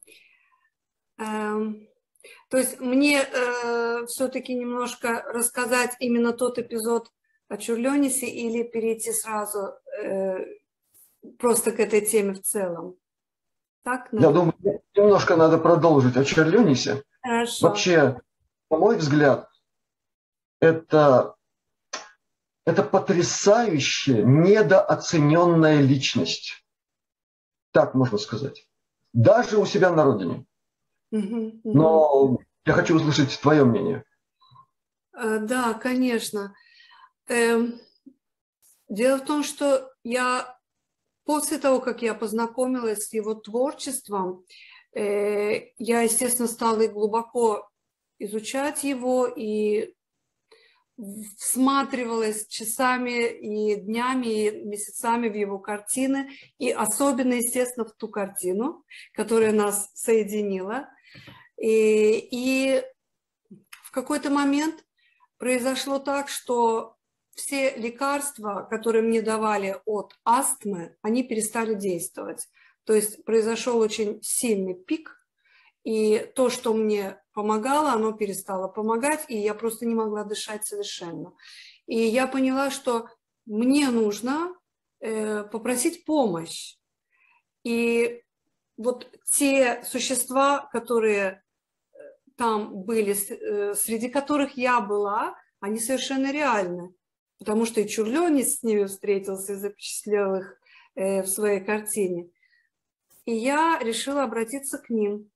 То есть мне э, все-таки немножко рассказать именно тот эпизод о Чюрлёнисе или перейти сразу э, просто к этой теме в целом? Так? Я думаю, немножко надо продолжить о Чюрлёнисе. Хорошо. Вообще, на мой взгляд, это, это потрясающе недооцененная личность. Так можно сказать. Даже у себя на родине. Но я хочу услышать твое мнение. Да, конечно. Дело в том, что я после того, как я познакомилась с его творчеством, я, естественно, стала глубоко изучать его и всматривалась часами и днями, и месяцами в его картины, и особенно, естественно, в ту картину, которая нас соединила. И, и в какой-то момент произошло так, что все лекарства, которые мне давали от астмы, они перестали действовать. То есть произошел очень сильный пик, и то, что мне помогало, оно перестало помогать, и я просто не могла дышать совершенно. И я поняла, что мне нужно э, попросить помощь. И вот те существа, которые там были, среди которых я была, они совершенно реальны, потому что и Чюрлёнис с ними встретился и запечатлел их в своей картине. И я решила обратиться к ним.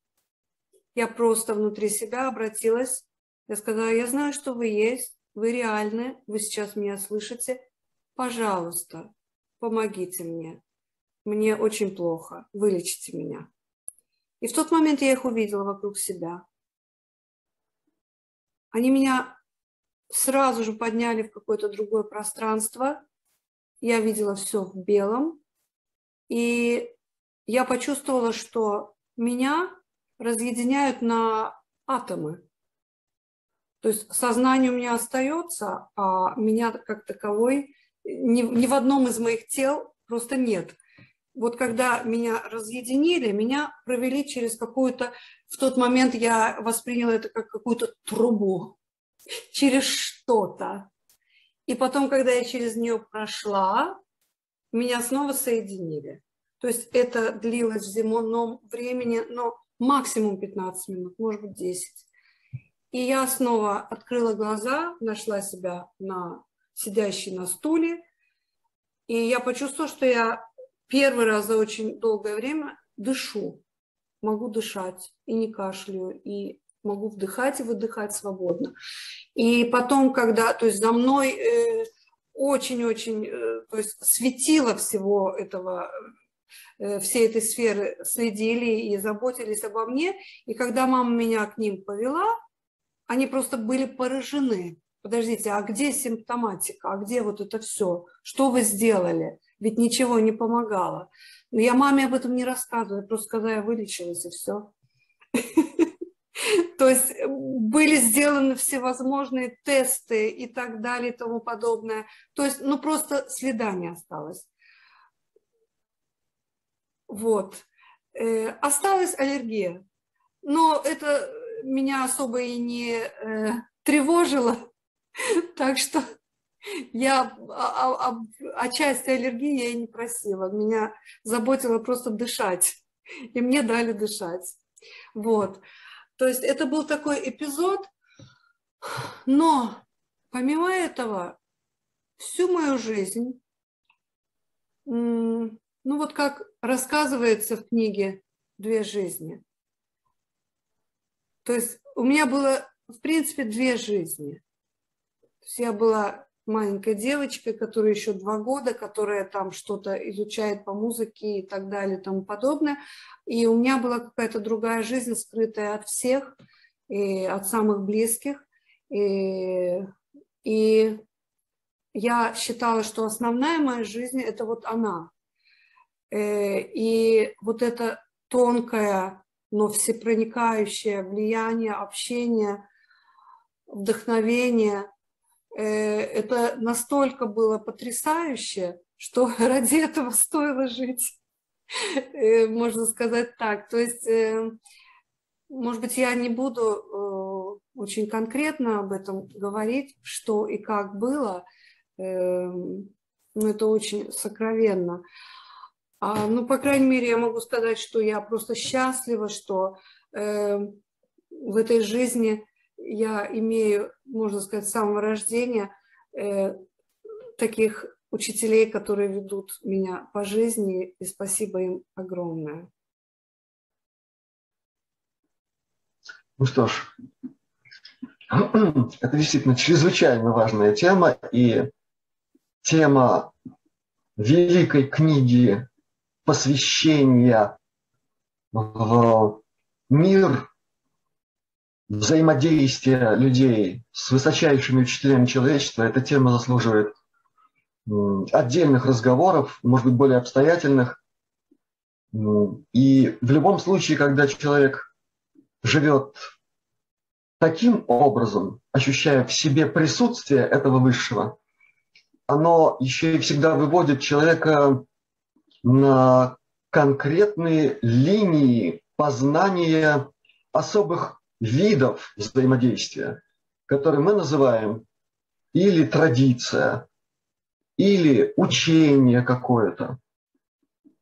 Я просто внутри себя обратилась. Я сказала: я знаю, что вы есть, вы реальны, вы сейчас меня слышите. Пожалуйста, помогите мне. Мне очень плохо, вылечите меня. И в тот момент я их увидела вокруг себя. Они меня сразу же подняли в какое-то другое пространство. Я видела все в белом. И я почувствовала, что меня разъединяют на атомы. То есть сознание у меня остается, а меня как таковой ни, ни в одном из моих тел просто нет. Вот когда меня разъединили, меня провели через какую-то... В тот момент я восприняла это как какую-то трубу, через что-то. И потом, когда я через нее прошла, меня снова соединили. То есть это длилось в земном времени, но максимум пятнадцать минут, может быть, десять. И я снова открыла глаза, нашла себя на, сидящей на стуле, и я почувствовала, что я первый раз за очень долгое время дышу. могу дышать и не кашляю, и могу вдыхать и выдыхать свободно. И потом, когда, то есть за мной очень-очень, э, э, то есть светило всего этого, э, всей этой сферы, следили и заботились обо мне. И когда мама меня к ним повела, они просто были поражены. Подождите, а где симптоматика? А где вот это все? Что вы сделали? Ведь ничего не помогало. Но я маме об этом не рассказывала, просто когда я вылечилась, и все. То есть были сделаны всевозможные тесты и так далее, и тому подобное. То есть, ну, просто следа не осталось. Вот. Э, осталась аллергия. Но это меня особо и не э, тревожило. Так что я о, о, о части аллергии я и не просила. Меня заботило просто дышать. И мне дали дышать. Вот. То есть это был такой эпизод, но помимо этого всю мою жизнь, ну вот как рассказывается в книге «Две жизни», то есть у меня было в принципе две жизни. То есть я была маленькой девочкой, которая еще два года, которая там что-то изучает по музыке и так далее, и тому подобное. И у меня была какая-то другая жизнь, скрытая от всех, и от самых близких. И, и я считала, что основная моя жизнь – это вот она. И вот это тонкое, но всепроникающее влияние, общение, вдохновение – это настолько было потрясающе, что ради этого стоило жить, можно сказать так. То есть, может быть, я не буду очень конкретно об этом говорить, что и как было, но это очень сокровенно. Ну, по крайней мере, я могу сказать, что я просто счастлива, что в этой жизни я имею, можно сказать, с самого рождения э, таких учителей, которые ведут меня по жизни, и спасибо им огромное. Ну что ж, это действительно чрезвычайно важная тема, и тема великой книги посвящения в мир, взаимодействие людей с высочайшими учителями человечества, эта тема заслуживает отдельных разговоров, может быть, более обстоятельных. И в любом случае, когда человек живет таким образом, ощущая в себе присутствие этого высшего, оно еще и всегда выводит человека на конкретные линии познания особых видов взаимодействия, которые мы называем или традиция, или учение какое-то,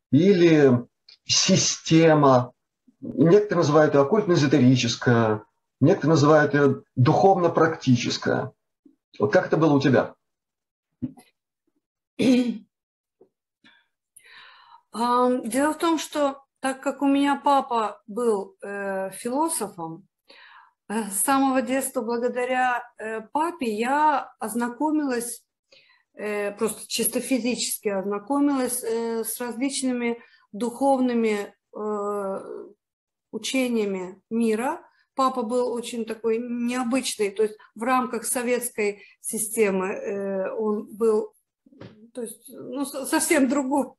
или система. Некоторые называют ее оккультно-эзотерическая, некоторые называют ее духовно-практическая. Вот как это было у тебя? Дело в том, что так как у меня папа был э, философом, с самого детства благодаря папе я ознакомилась, просто чисто физически ознакомилась с различными духовными учениями мира. Папа был очень такой необычный, то есть в рамках советской системы он был, то есть, ну, совсем другой.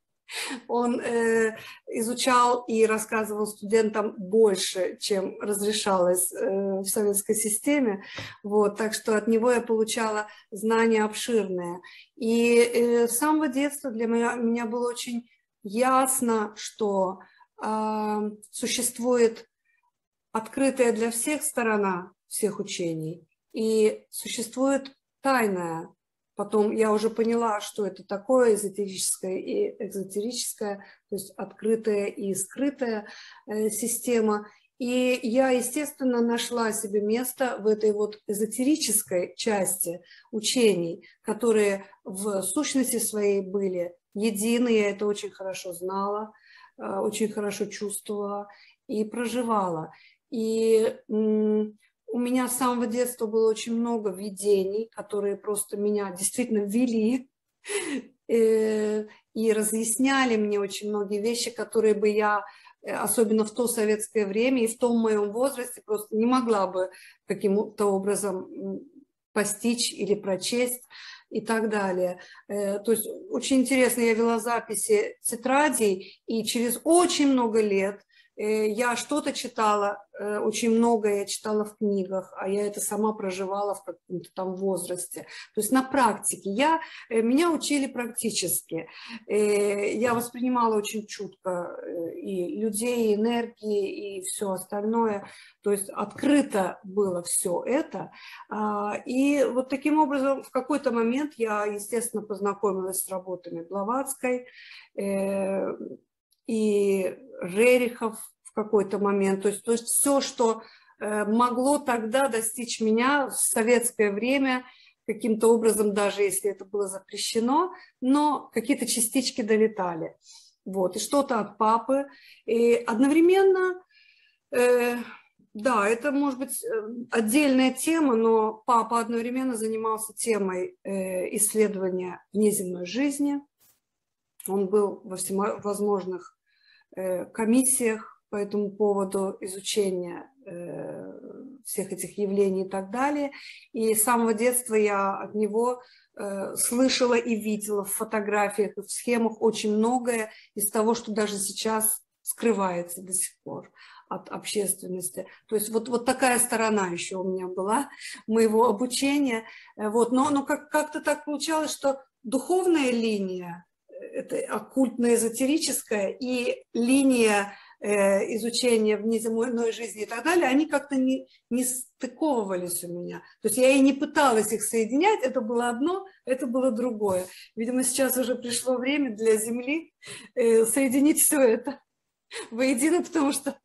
Он э, изучал и рассказывал студентам больше, чем разрешалось э, в советской системе. Вот, так что от него я получала знания обширные. И э, с самого детства для меня, меня было очень ясно, что э, существует открытая для всех сторона всех учений и существует тайная. Потом я уже поняла, что это такое эзотерическое и экзотерическое, то есть открытая и скрытая система. И я, естественно, нашла себе место в этой вот эзотерической части учений, которые в сущности своей были едины, я это очень хорошо знала, очень хорошо чувствовала. и проживала. И у меня с самого детства было очень много видений, которые просто меня действительно вели и разъясняли мне очень многие вещи, которые бы я, особенно в то советское время и в том моем возрасте, просто не могла бы каким-то образом постичь или прочесть и так далее. То есть очень интересно, я вела записи тетрадей, и через очень много лет я что-то читала, очень многое я читала в книгах, а я это сама проживала в каком-то там возрасте. То есть на практике. Я, меня учили практически. Я воспринимала очень чутко и людей, и энергии, и все остальное. То есть открыто было все это. И вот таким образом в какой-то момент я, естественно, познакомилась с работами Блаватской, и Рерихов в какой-то момент. То есть, то есть все, что могло тогда достичь меня в советское время, каким-то образом, даже если это было запрещено, но какие-то частички долетали. Вот. И что-то от папы. И одновременно, э, да, это может быть отдельная тема, но папа одновременно занимался темой э, исследования внеземной жизни. Он был во всевозможных э, комиссиях по этому поводу изучения э, всех этих явлений и так далее. И с самого детства я от него э, слышала и видела в фотографиях и в схемах очень многое из того, что даже сейчас скрывается до сих пор от общественности. То есть вот, вот такая сторона еще у меня была, моего обучения. Вот. Но, но как, как-то так получалось, что духовная линия, это оккультно-эзотерическая, и линия э, изучения внеземной жизни и так далее, они как-то не, не стыковывались у меня. То есть я и не пыталась их соединять, это было одно, это было другое. Видимо, сейчас уже пришло время для Земли э, соединить все это воедино, потому что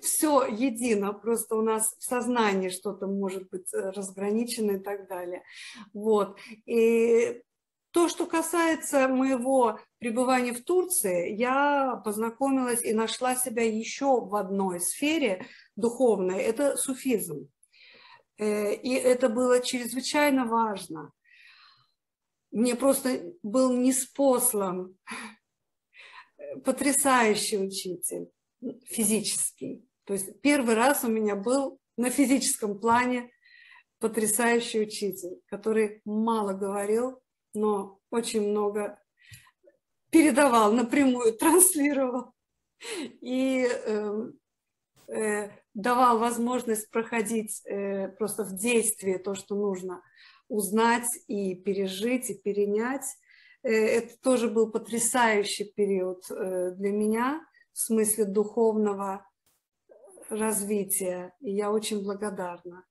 все едино, просто у нас в сознании что-то может быть разграничено и так далее. Вот. И то, что касается моего пребывания в Турции, я познакомилась и нашла себя еще в одной сфере духовной. Это суфизм. И это было чрезвычайно важно. Мне просто был ниспослан потрясающий учитель физический. То есть первый раз у меня был на физическом плане потрясающий учитель, который мало говорил, но очень много передавал, напрямую транслировал и э, э, давал возможность проходить э, просто в действии то, что нужно узнать и пережить, и перенять. Э, это тоже был потрясающий период э, для меня в смысле духовного развития. И я очень благодарна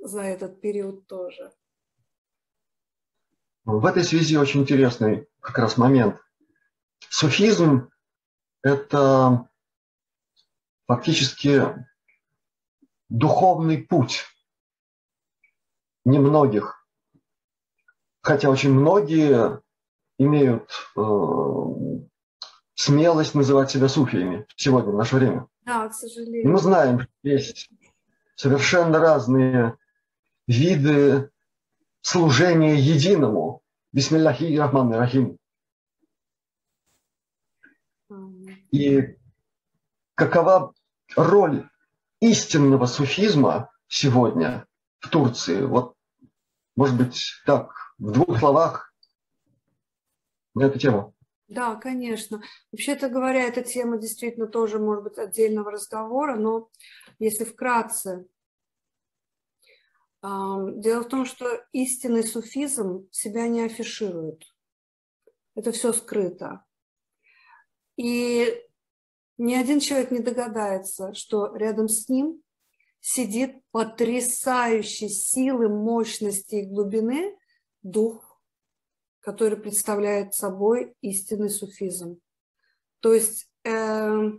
за этот период тоже. В этой связи очень интересный как раз момент. Суфизм – это фактически духовный путь немногих. Хотя очень многие имеют э, смелость называть себя суфиями сегодня, в наше время. Да, к сожалению. Мы знаем, что есть совершенно разные виды служение единому. Бисмиллахи рахмани рахим. И какова роль истинного суфизма сегодня в Турции? Вот, может быть, так, в двух словах на эту тему. Да, конечно. Вообще-то говоря, эта тема действительно тоже может быть отдельного разговора, но если вкратце. Дело в том, что истинный суфизм себя не афиширует. Это все скрыто. И ни один человек не догадается, что рядом с ним сидит потрясающей силы, мощности и глубины дух, который представляет собой истинный суфизм. То есть э,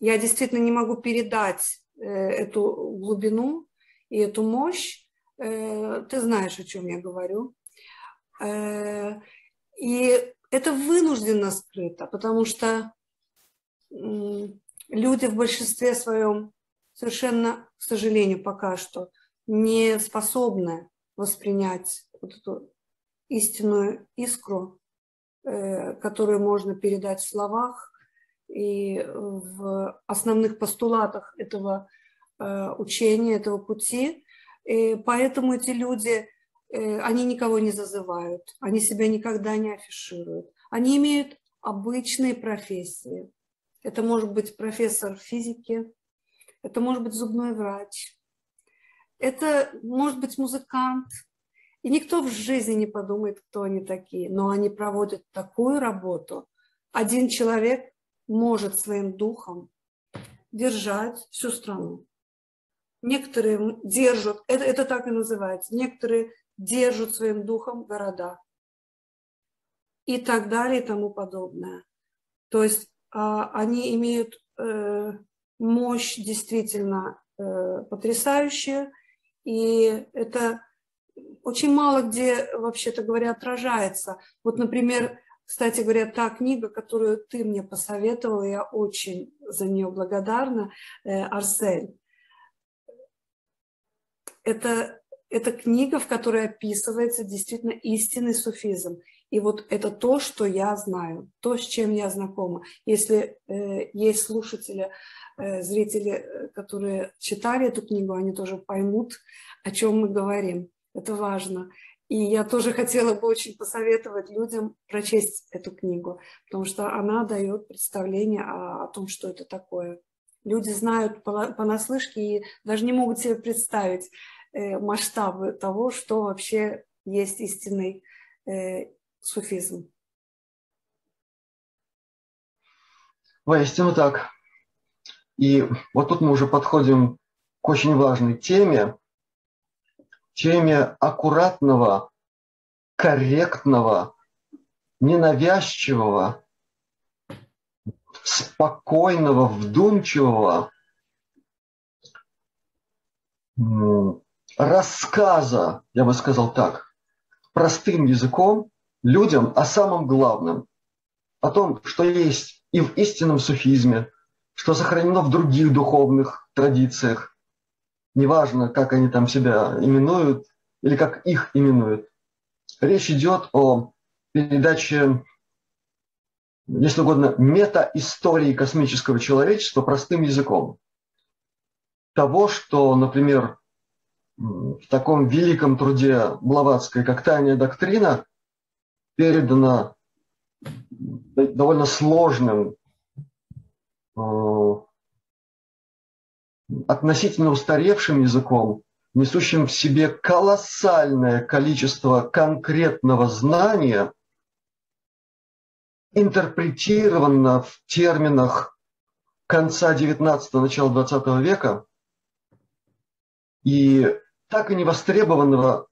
я действительно не могу передать э, эту глубину и эту мощь. Ты знаешь, о чем я говорю. И это вынужденно скрыто, потому что люди в большинстве своем совершенно, к сожалению, пока что не способны воспринять вот эту истинную искру, которую можно передать в словах и в основных постулатах этого учения, этого пути. И поэтому эти люди, они никого не зазывают, они себя никогда не афишируют. Они имеют обычные профессии. Это может быть профессор физики, это может быть зубной врач, это может быть музыкант. И никто в жизни не подумает, кто они такие. Но они проводят такую работу. Один человек может своим духом держать всю страну. Некоторые держат, это, это так и называется, некоторые держат своим духом города. И так далее, и тому подобное. То есть а, они имеют э, мощь действительно э, потрясающую. И это... очень мало где, вообще-то говоря, отражается. Вот, например, кстати говоря, та книга, которую ты мне посоветовала, я очень за нее благодарна, Арсель. Это, это книга, в которой описывается действительно истинный суфизм. И вот это то, что я знаю, то, с чем я знакома. Если э, есть слушатели, э, зрители, которые читали эту книгу, они тоже поймут, о чем мы говорим. Это важно. И я тоже хотела бы очень посоветовать людям прочесть эту книгу, потому что она дает представление о, о том, что это такое. Люди знают понаслышке и даже не могут себе представить э, масштабы того, что вообще есть истинный э, суфизм. Воистину так. И вот тут мы уже подходим к очень важной теме. теме аккуратного, корректного, ненавязчивого, спокойного, вдумчивого рассказа, я бы сказал так, простым языком людям о самом главном, о том, что есть и в истинном суфизме, что сохранено в других духовных традициях. Неважно, как они там себя именуют или как их именуют. Речь идет о передаче, если угодно, мета-истории космического человечества простым языком. Того, что, например, в таком великом труде Блаватской, как «Тайная доктрина», передано довольно сложным, относительно устаревшим языком, несущим в себе колоссальное количество конкретного знания, интерпретировано в терминах конца девятнадцатого, начала двадцатого века и так и не востребованного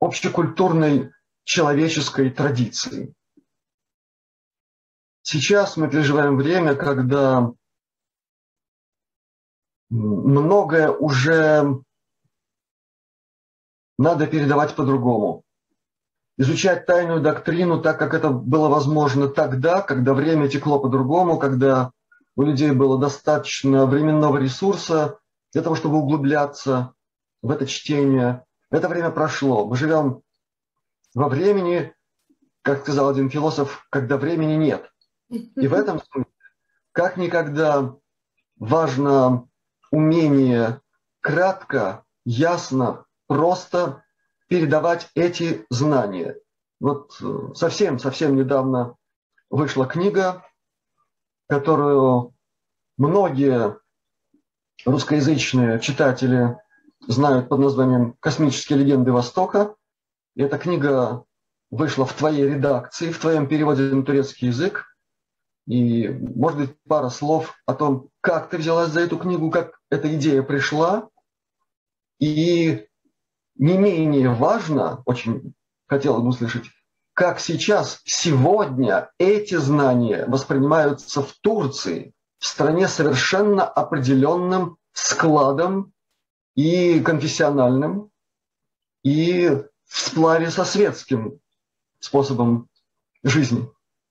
общекультурной человеческой традиции. Сейчас мы переживаем время, когда многое уже надо передавать по-другому. Изучать тайную доктрину так, как это было возможно тогда, когда время текло по-другому, когда у людей было достаточно временного ресурса для того, чтобы углубляться в это чтение. Это время прошло. Мы живем во времени, как сказал один философ, когда времени нет. И в этом смысле, как никогда важно умение кратко, ясно, просто передавать эти знания. Вот совсем-совсем недавно вышла книга, которую многие русскоязычные читатели знают под названием «Космические легенды Востока». И эта книга вышла в твоей редакции, в твоем переводе на турецкий язык. И, может быть, пара слов о том, как ты взялась за эту книгу, как эта идея пришла. И не менее важно, очень хотелось бы услышать, как сейчас, сегодня эти знания воспринимаются в Турции, в стране совершенно определенным складом и конфессиональным, и в сплаве со светским способом жизни.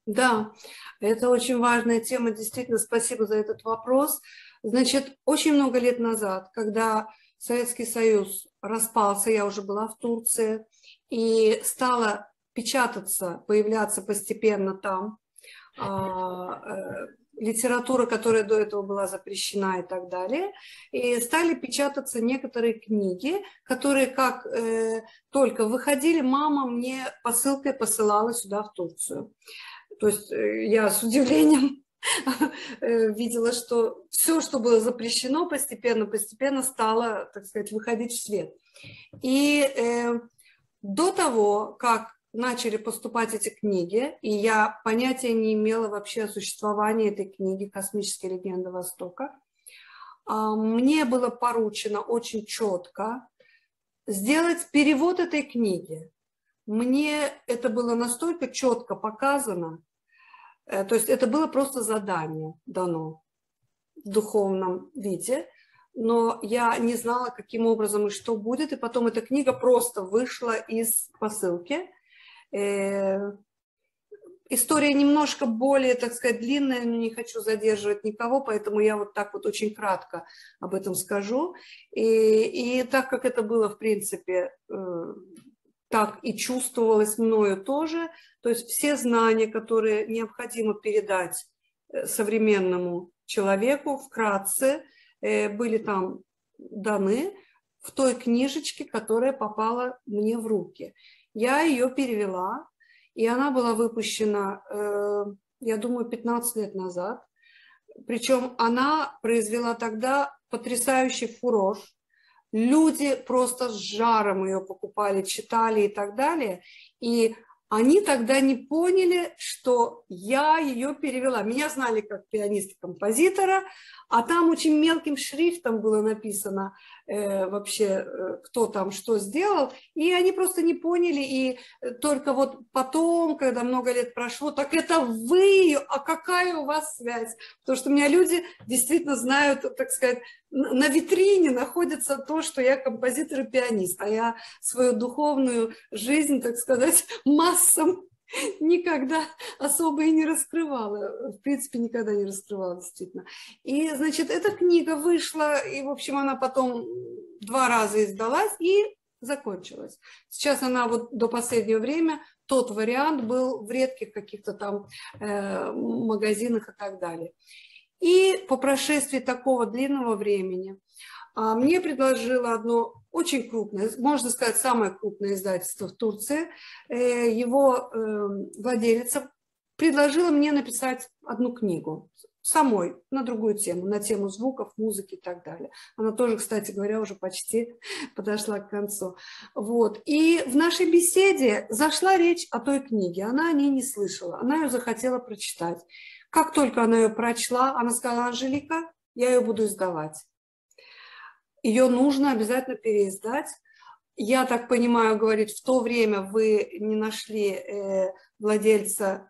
Да, это очень важная тема, действительно, спасибо за этот вопрос. Значит, очень много лет назад, когда Советский Союз распался, я уже была в Турции, и стала печататься, появляться постепенно там литература, которая до этого была запрещена и так далее, и стали печататься некоторые книги, которые как э, только выходили, мама мне посылкой посылала сюда, в Турцию. То есть э, я с удивлением видела, что все, что было запрещено, постепенно, постепенно стало, так сказать, выходить в свет. И э, до того, как начали поступать эти книги, и я понятия не имела вообще о существовании этой книги «Космические легенды Востока». Мне было поручено очень четко сделать перевод этой книги. Мне это было настолько четко показано, то есть это было просто задание дано в духовном виде, но я не знала, каким образом и что будет, и потом эта книга просто вышла из посылки. История немножко более, так сказать, длинная, но не хочу задерживать никого, поэтому я вот так вот очень кратко об этом скажу. И, и так как это было, в принципе, так и чувствовалось мною тоже, то есть все знания, которые необходимо передать современному человеку, вкратце были там даны в той книжечке, которая попала мне в руки. Я ее перевела, и она была выпущена, э, я думаю, пятнадцать лет назад. Причем она произвела тогда потрясающий фурор. Люди просто с жаром ее покупали, читали и так далее. И они тогда не поняли, что я ее перевела. Меня знали как пианиста-композитора, а там очень мелким шрифтом было написано э, вообще, э, кто там что сделал. И они просто не поняли. И только вот потом, когда много лет прошло, так это вы ее, а какая у вас связь? Потому что у меня люди действительно знают, так сказать, на витрине находится то, что я композитор и пианист, а я свою духовную жизнь, так сказать, массам никогда особо и не раскрывала. В принципе, никогда не раскрывала, действительно. И, значит, эта книга вышла, и, в общем, она потом два раза издалась и закончилась. Сейчас она вот до последнего времени, тот вариант был в редких каких-то там э, магазинах и так далее. И по прошествии такого длинного времени мне предложило одно очень крупное, можно сказать, самое крупное издательство в Турции. Его владелица предложила мне написать одну книгу самой на другую тему, на тему звуков, музыки и так далее. Она тоже, кстати говоря, уже почти подошла к концу. Вот. И в нашей беседе зашла речь о той книге. Она о ней не слышала, она ее захотела прочитать. Как только она ее прочла, она сказала: «Анжелика, я ее буду издавать. Ее нужно обязательно переиздать. Я так понимаю, говорит, в то время вы не нашли э, владельца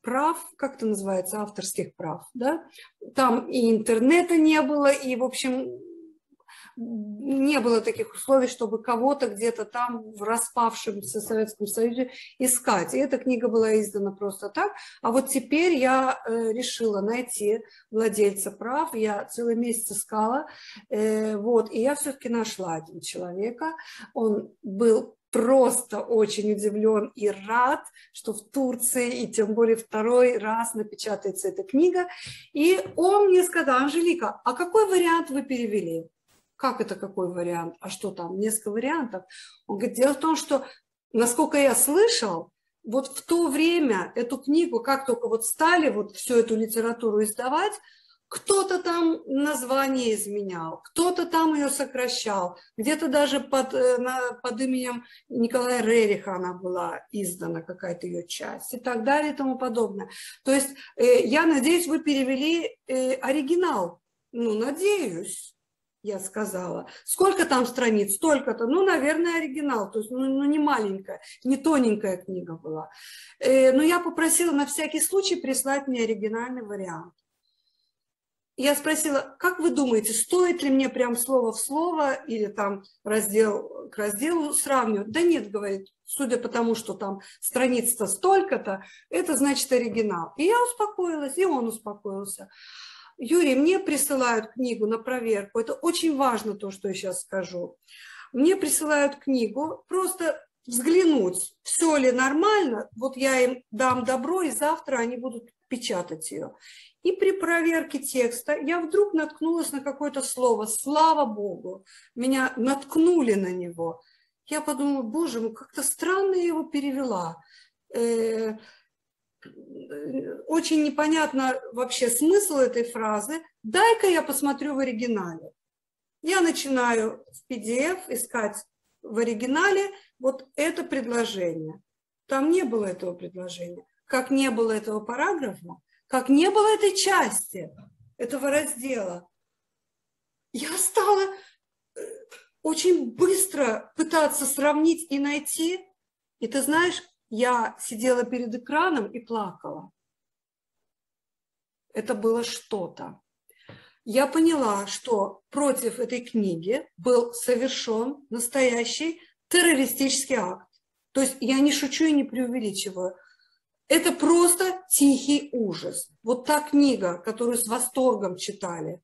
прав, как это называется, авторских прав, да? Там и интернета не было, и, в общем, не было таких условий, чтобы кого-то где-то там в распавшемся Советском Союзе искать. И эта книга была издана просто так. А вот теперь я э, решила найти владельца прав. Я целый месяц искала. Э, вот, и я все-таки нашла один человека. Он был просто очень удивлен и рад, что в Турции, и тем более второй раз напечатается эта книга. И он мне сказал: «Анжелика, а какой вариант вы перевели?» Как это, какой вариант? А что там? Несколько вариантов. Он говорит: дело в том, что, насколько я слышал, вот в то время эту книгу, как только вот стали вот всю эту литературу издавать, кто-то там название изменял, кто-то там ее сокращал, где-то даже под, под именем Николая Рериха она была издана, какая-то ее часть и так далее и тому подобное. То есть я надеюсь, вы перевели оригинал. Ну, надеюсь. Я сказала: сколько там страниц, столько-то, ну, наверное, оригинал, то есть, ну, ну, не маленькая, не тоненькая книга была. Э, но я попросила на всякий случай прислать мне оригинальный вариант. Я спросила, как вы думаете, стоит ли мне прям слово в слово или там раздел к разделу сравнивать? Да нет, говорит, судя по тому, что там страниц-то столько-то, это значит оригинал. И я успокоилась, и он успокоился. Юрий, мне присылают книгу на проверку. Это очень важно, то, что я сейчас скажу. Мне присылают книгу, просто взглянуть, все ли нормально. Вот я им дам добро, и завтра они будут печатать ее. И при проверке текста я вдруг наткнулась на какое-то слово. Слава Богу, меня наткнули на него. Я подумала, боже мой, как-то странно я его перевела. Э-э- очень непонятно вообще смысл этой фразы. Дай-ка я посмотрю в оригинале. Я начинаю в пи ди эф искать в оригинале вот это предложение. Там не было этого предложения. Как не было этого параграфа, как не было этой части, этого раздела. Я стала очень быстро пытаться сравнить и найти. И ты знаешь, я сидела перед экраном и плакала. Это было что-то. Я поняла, что против этой книги был совершен настоящий террористический акт. То есть я не шучу и не преувеличиваю. Это просто тихий ужас. Вот та книга, которую с восторгом читали.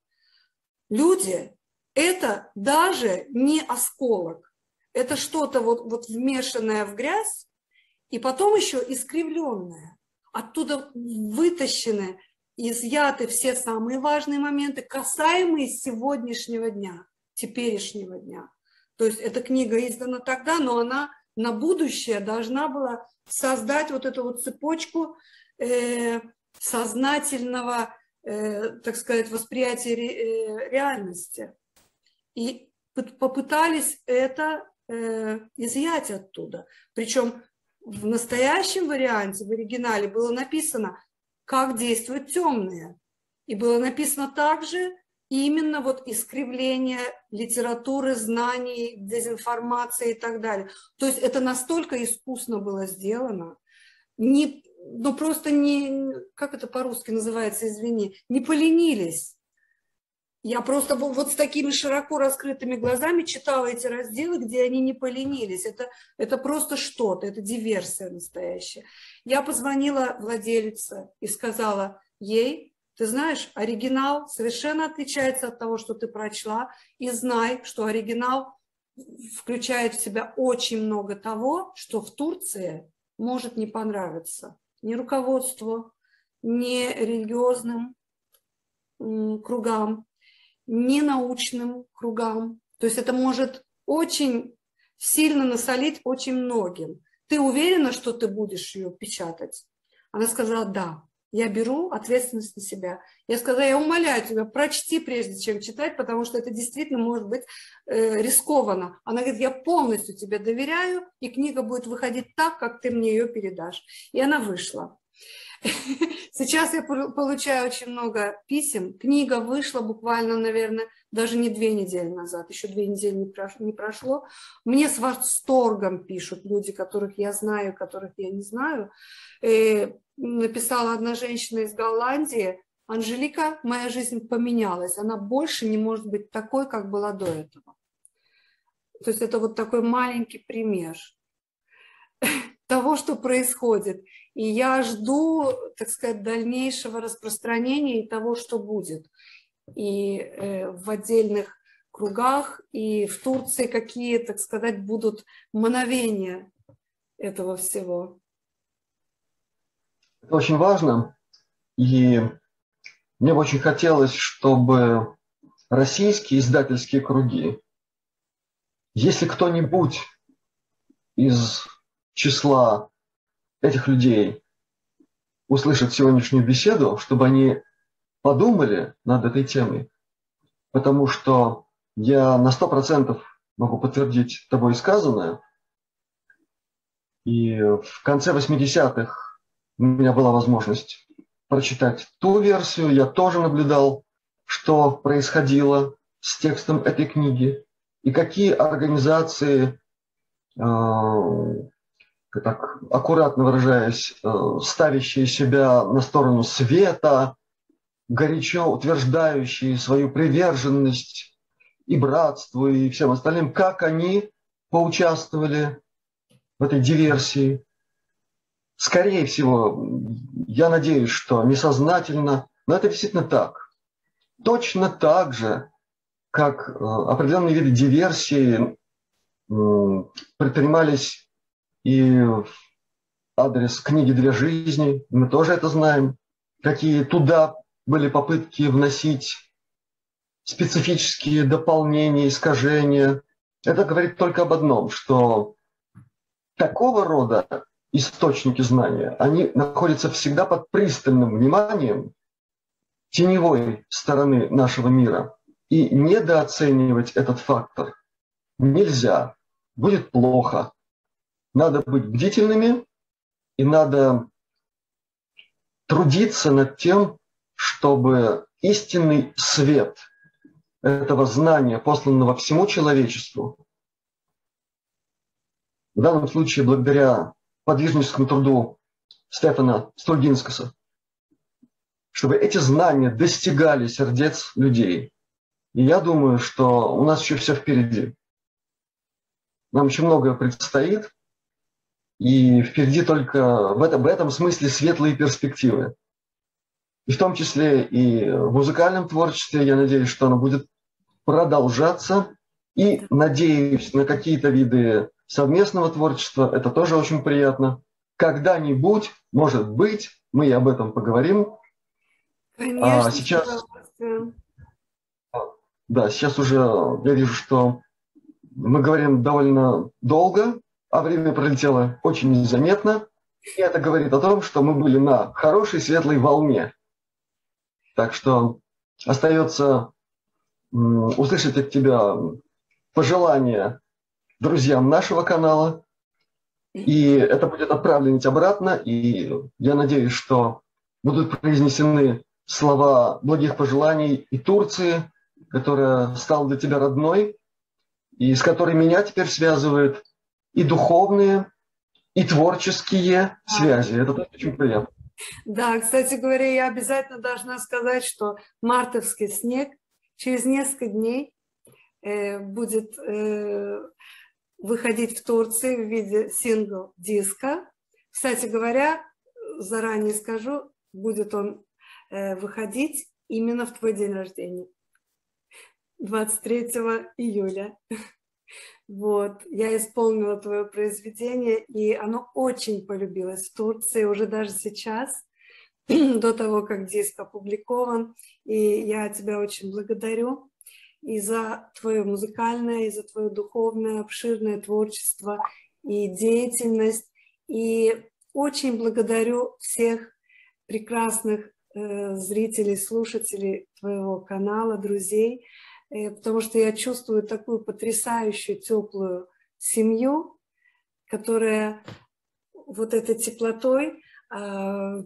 Люди, это даже не осколок. Это что-то вот, вот вмешанное в грязь и потом еще искривленное. Оттуда вытащены, изъяты все самые важные моменты, касаемые сегодняшнего дня, теперешнего дня. То есть эта книга издана тогда, но она на будущее должна была создать вот эту вот цепочку э, сознательного, э, так сказать, восприятия ре, э, реальности. И попытались это э, изъять оттуда. Причем в настоящем варианте, в оригинале было написано, как действуют темные. И было написано также именно вот искривление литературы, знаний, дезинформации и так далее. То есть это настолько искусно было сделано, не, ну просто не, как это по-русски называется, извини, не поленились. Я просто вот с такими широко раскрытыми глазами читала эти разделы, где они не поленились. Это, это просто что-то, это диверсия настоящая. Я позвонила владелице и сказала ей: ты знаешь, оригинал совершенно отличается от того, что ты прочла, и знай, что оригинал включает в себя очень много того, что в Турции может не понравиться ни руководству, ни религиозным кругам, ни научным кругам. То есть это может очень сильно насолить очень многим. Ты уверена, что ты будешь ее печатать? Она сказала: да. Я беру ответственность на себя. Я сказала: я умоляю тебя, прочти, прежде чем читать, потому что это действительно может быть э, рискованно. Она говорит: я полностью тебе доверяю, и книга будет выходить так, как ты мне ее передашь. И она вышла. Сейчас я получаю очень много писем. Книга вышла буквально, наверное, даже не две недели назад. Еще две недели не прошло. Мне с восторгом пишут люди, которых я знаю, которых я не знаю. И написала одна женщина из Голландии: Анжелика, моя жизнь поменялась. Она больше не может быть такой, как была до этого. То есть это вот такой маленький пример того, что происходит. И я жду, так сказать, дальнейшего распространения и того, что будет. И э, в отдельных кругах, и в Турции какие, так сказать, будут мановения этого всего. Это очень важно. И мне бы очень хотелось, чтобы российские издательские круги, если кто-нибудь из числа этих людей услышат сегодняшнюю беседу, чтобы они подумали над этой темой. Потому что я на сто процентов могу подтвердить тобой сказанное. И в конце восьмидесятых у меня была возможность прочитать ту версию. Я тоже наблюдал, что происходило с текстом этой книги и какие организации, э- так аккуратно выражаясь, ставящие себя на сторону света, горячо утверждающие свою приверженность и братству, и всем остальным, как они поучаствовали в этой диверсии. Скорее всего, я надеюсь, что несознательно, но это действительно так. Точно так же, как определенные виды диверсии предпринимались и в адрес книги «Две жизни», мы тоже это знаем, какие туда были попытки вносить специфические дополнения, искажения. Это говорит только об одном, что такого рода источники знания, они находятся всегда под пристальным вниманием теневой стороны нашего мира. И недооценивать этот фактор нельзя, будет плохо. Надо быть бдительными и надо трудиться над тем, чтобы истинный свет этого знания, посланного всему человечеству, в данном случае благодаря подвижническому труду Степана Стругинскаса, чтобы эти знания достигали сердец людей. И я думаю, что у нас еще все впереди. Нам еще многое предстоит, и впереди только в этом, в этом смысле светлые перспективы. И в том числе и в музыкальном творчестве, я надеюсь, что оно будет продолжаться. И надеюсь на какие-то виды совместного творчества. Это тоже очень приятно. Когда-нибудь, может быть, мы и об этом поговорим. Конечно, а сейчас... Да, сейчас уже я вижу, что мы говорим довольно долго, а время пролетело очень незаметно. И это говорит о том, что мы были на хорошей светлой волне. Так что остается услышать от тебя пожелания друзьям нашего канала. И это будет отправлено обратно. И я надеюсь, что будут произнесены слова благих пожеланий и Турции, которая стала для тебя родной, и с которой меня теперь связывают и духовные, и творческие связи. Это тоже очень приятно. Да, кстати говоря, я обязательно должна сказать, что «Мартовский снег» через несколько дней э, будет э, выходить в Турции в виде сингл-диска. Кстати говоря, заранее скажу, будет он э, выходить именно в твой день рождения. двадцать третьего июля. Вот, я исполнила твое произведение, и оно очень полюбилось в Турции, уже даже сейчас, до того, как диск опубликован. И я тебя очень благодарю и за твое музыкальное, и за твое духовное, обширное творчество и деятельность. И очень благодарю всех прекрасных э, зрителей, слушателей твоего канала, друзей, потому что я чувствую такую потрясающую теплую семью, которая вот этой теплотой, в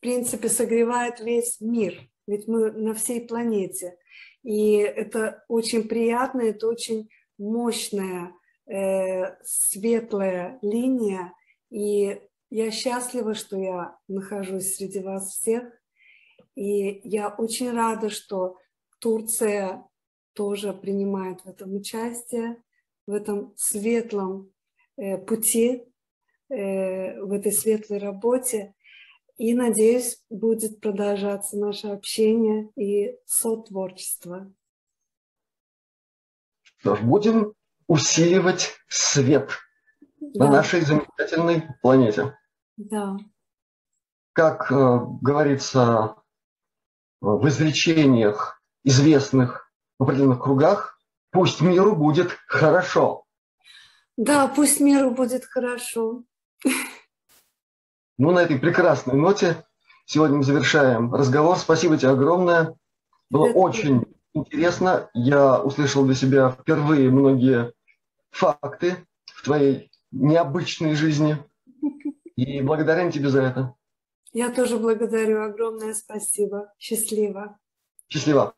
принципе, согревает весь мир. Ведь мы на всей планете. И это очень приятно, это очень мощная, светлая линия. И я счастлива, что я нахожусь среди вас всех. И я очень рада, что Турция тоже принимает в этом участие, в этом светлом э, пути, э, в этой светлой работе. И, надеюсь, будет продолжаться наше общение и сотворчество. Что ж, будем усиливать свет, да, на нашей замечательной планете. Да. Как э, говорится в изречениях, известных в определенных кругах, пусть миру будет хорошо. Да, пусть миру будет хорошо. Ну, на этой прекрасной ноте сегодня мы завершаем разговор. Спасибо тебе огромное. Было Это... очень интересно. Я услышал для себя впервые многие факты в твоей необычной жизни. И благодарен тебе за это. Я тоже благодарю. Огромное спасибо. Счастливо. Счастливо.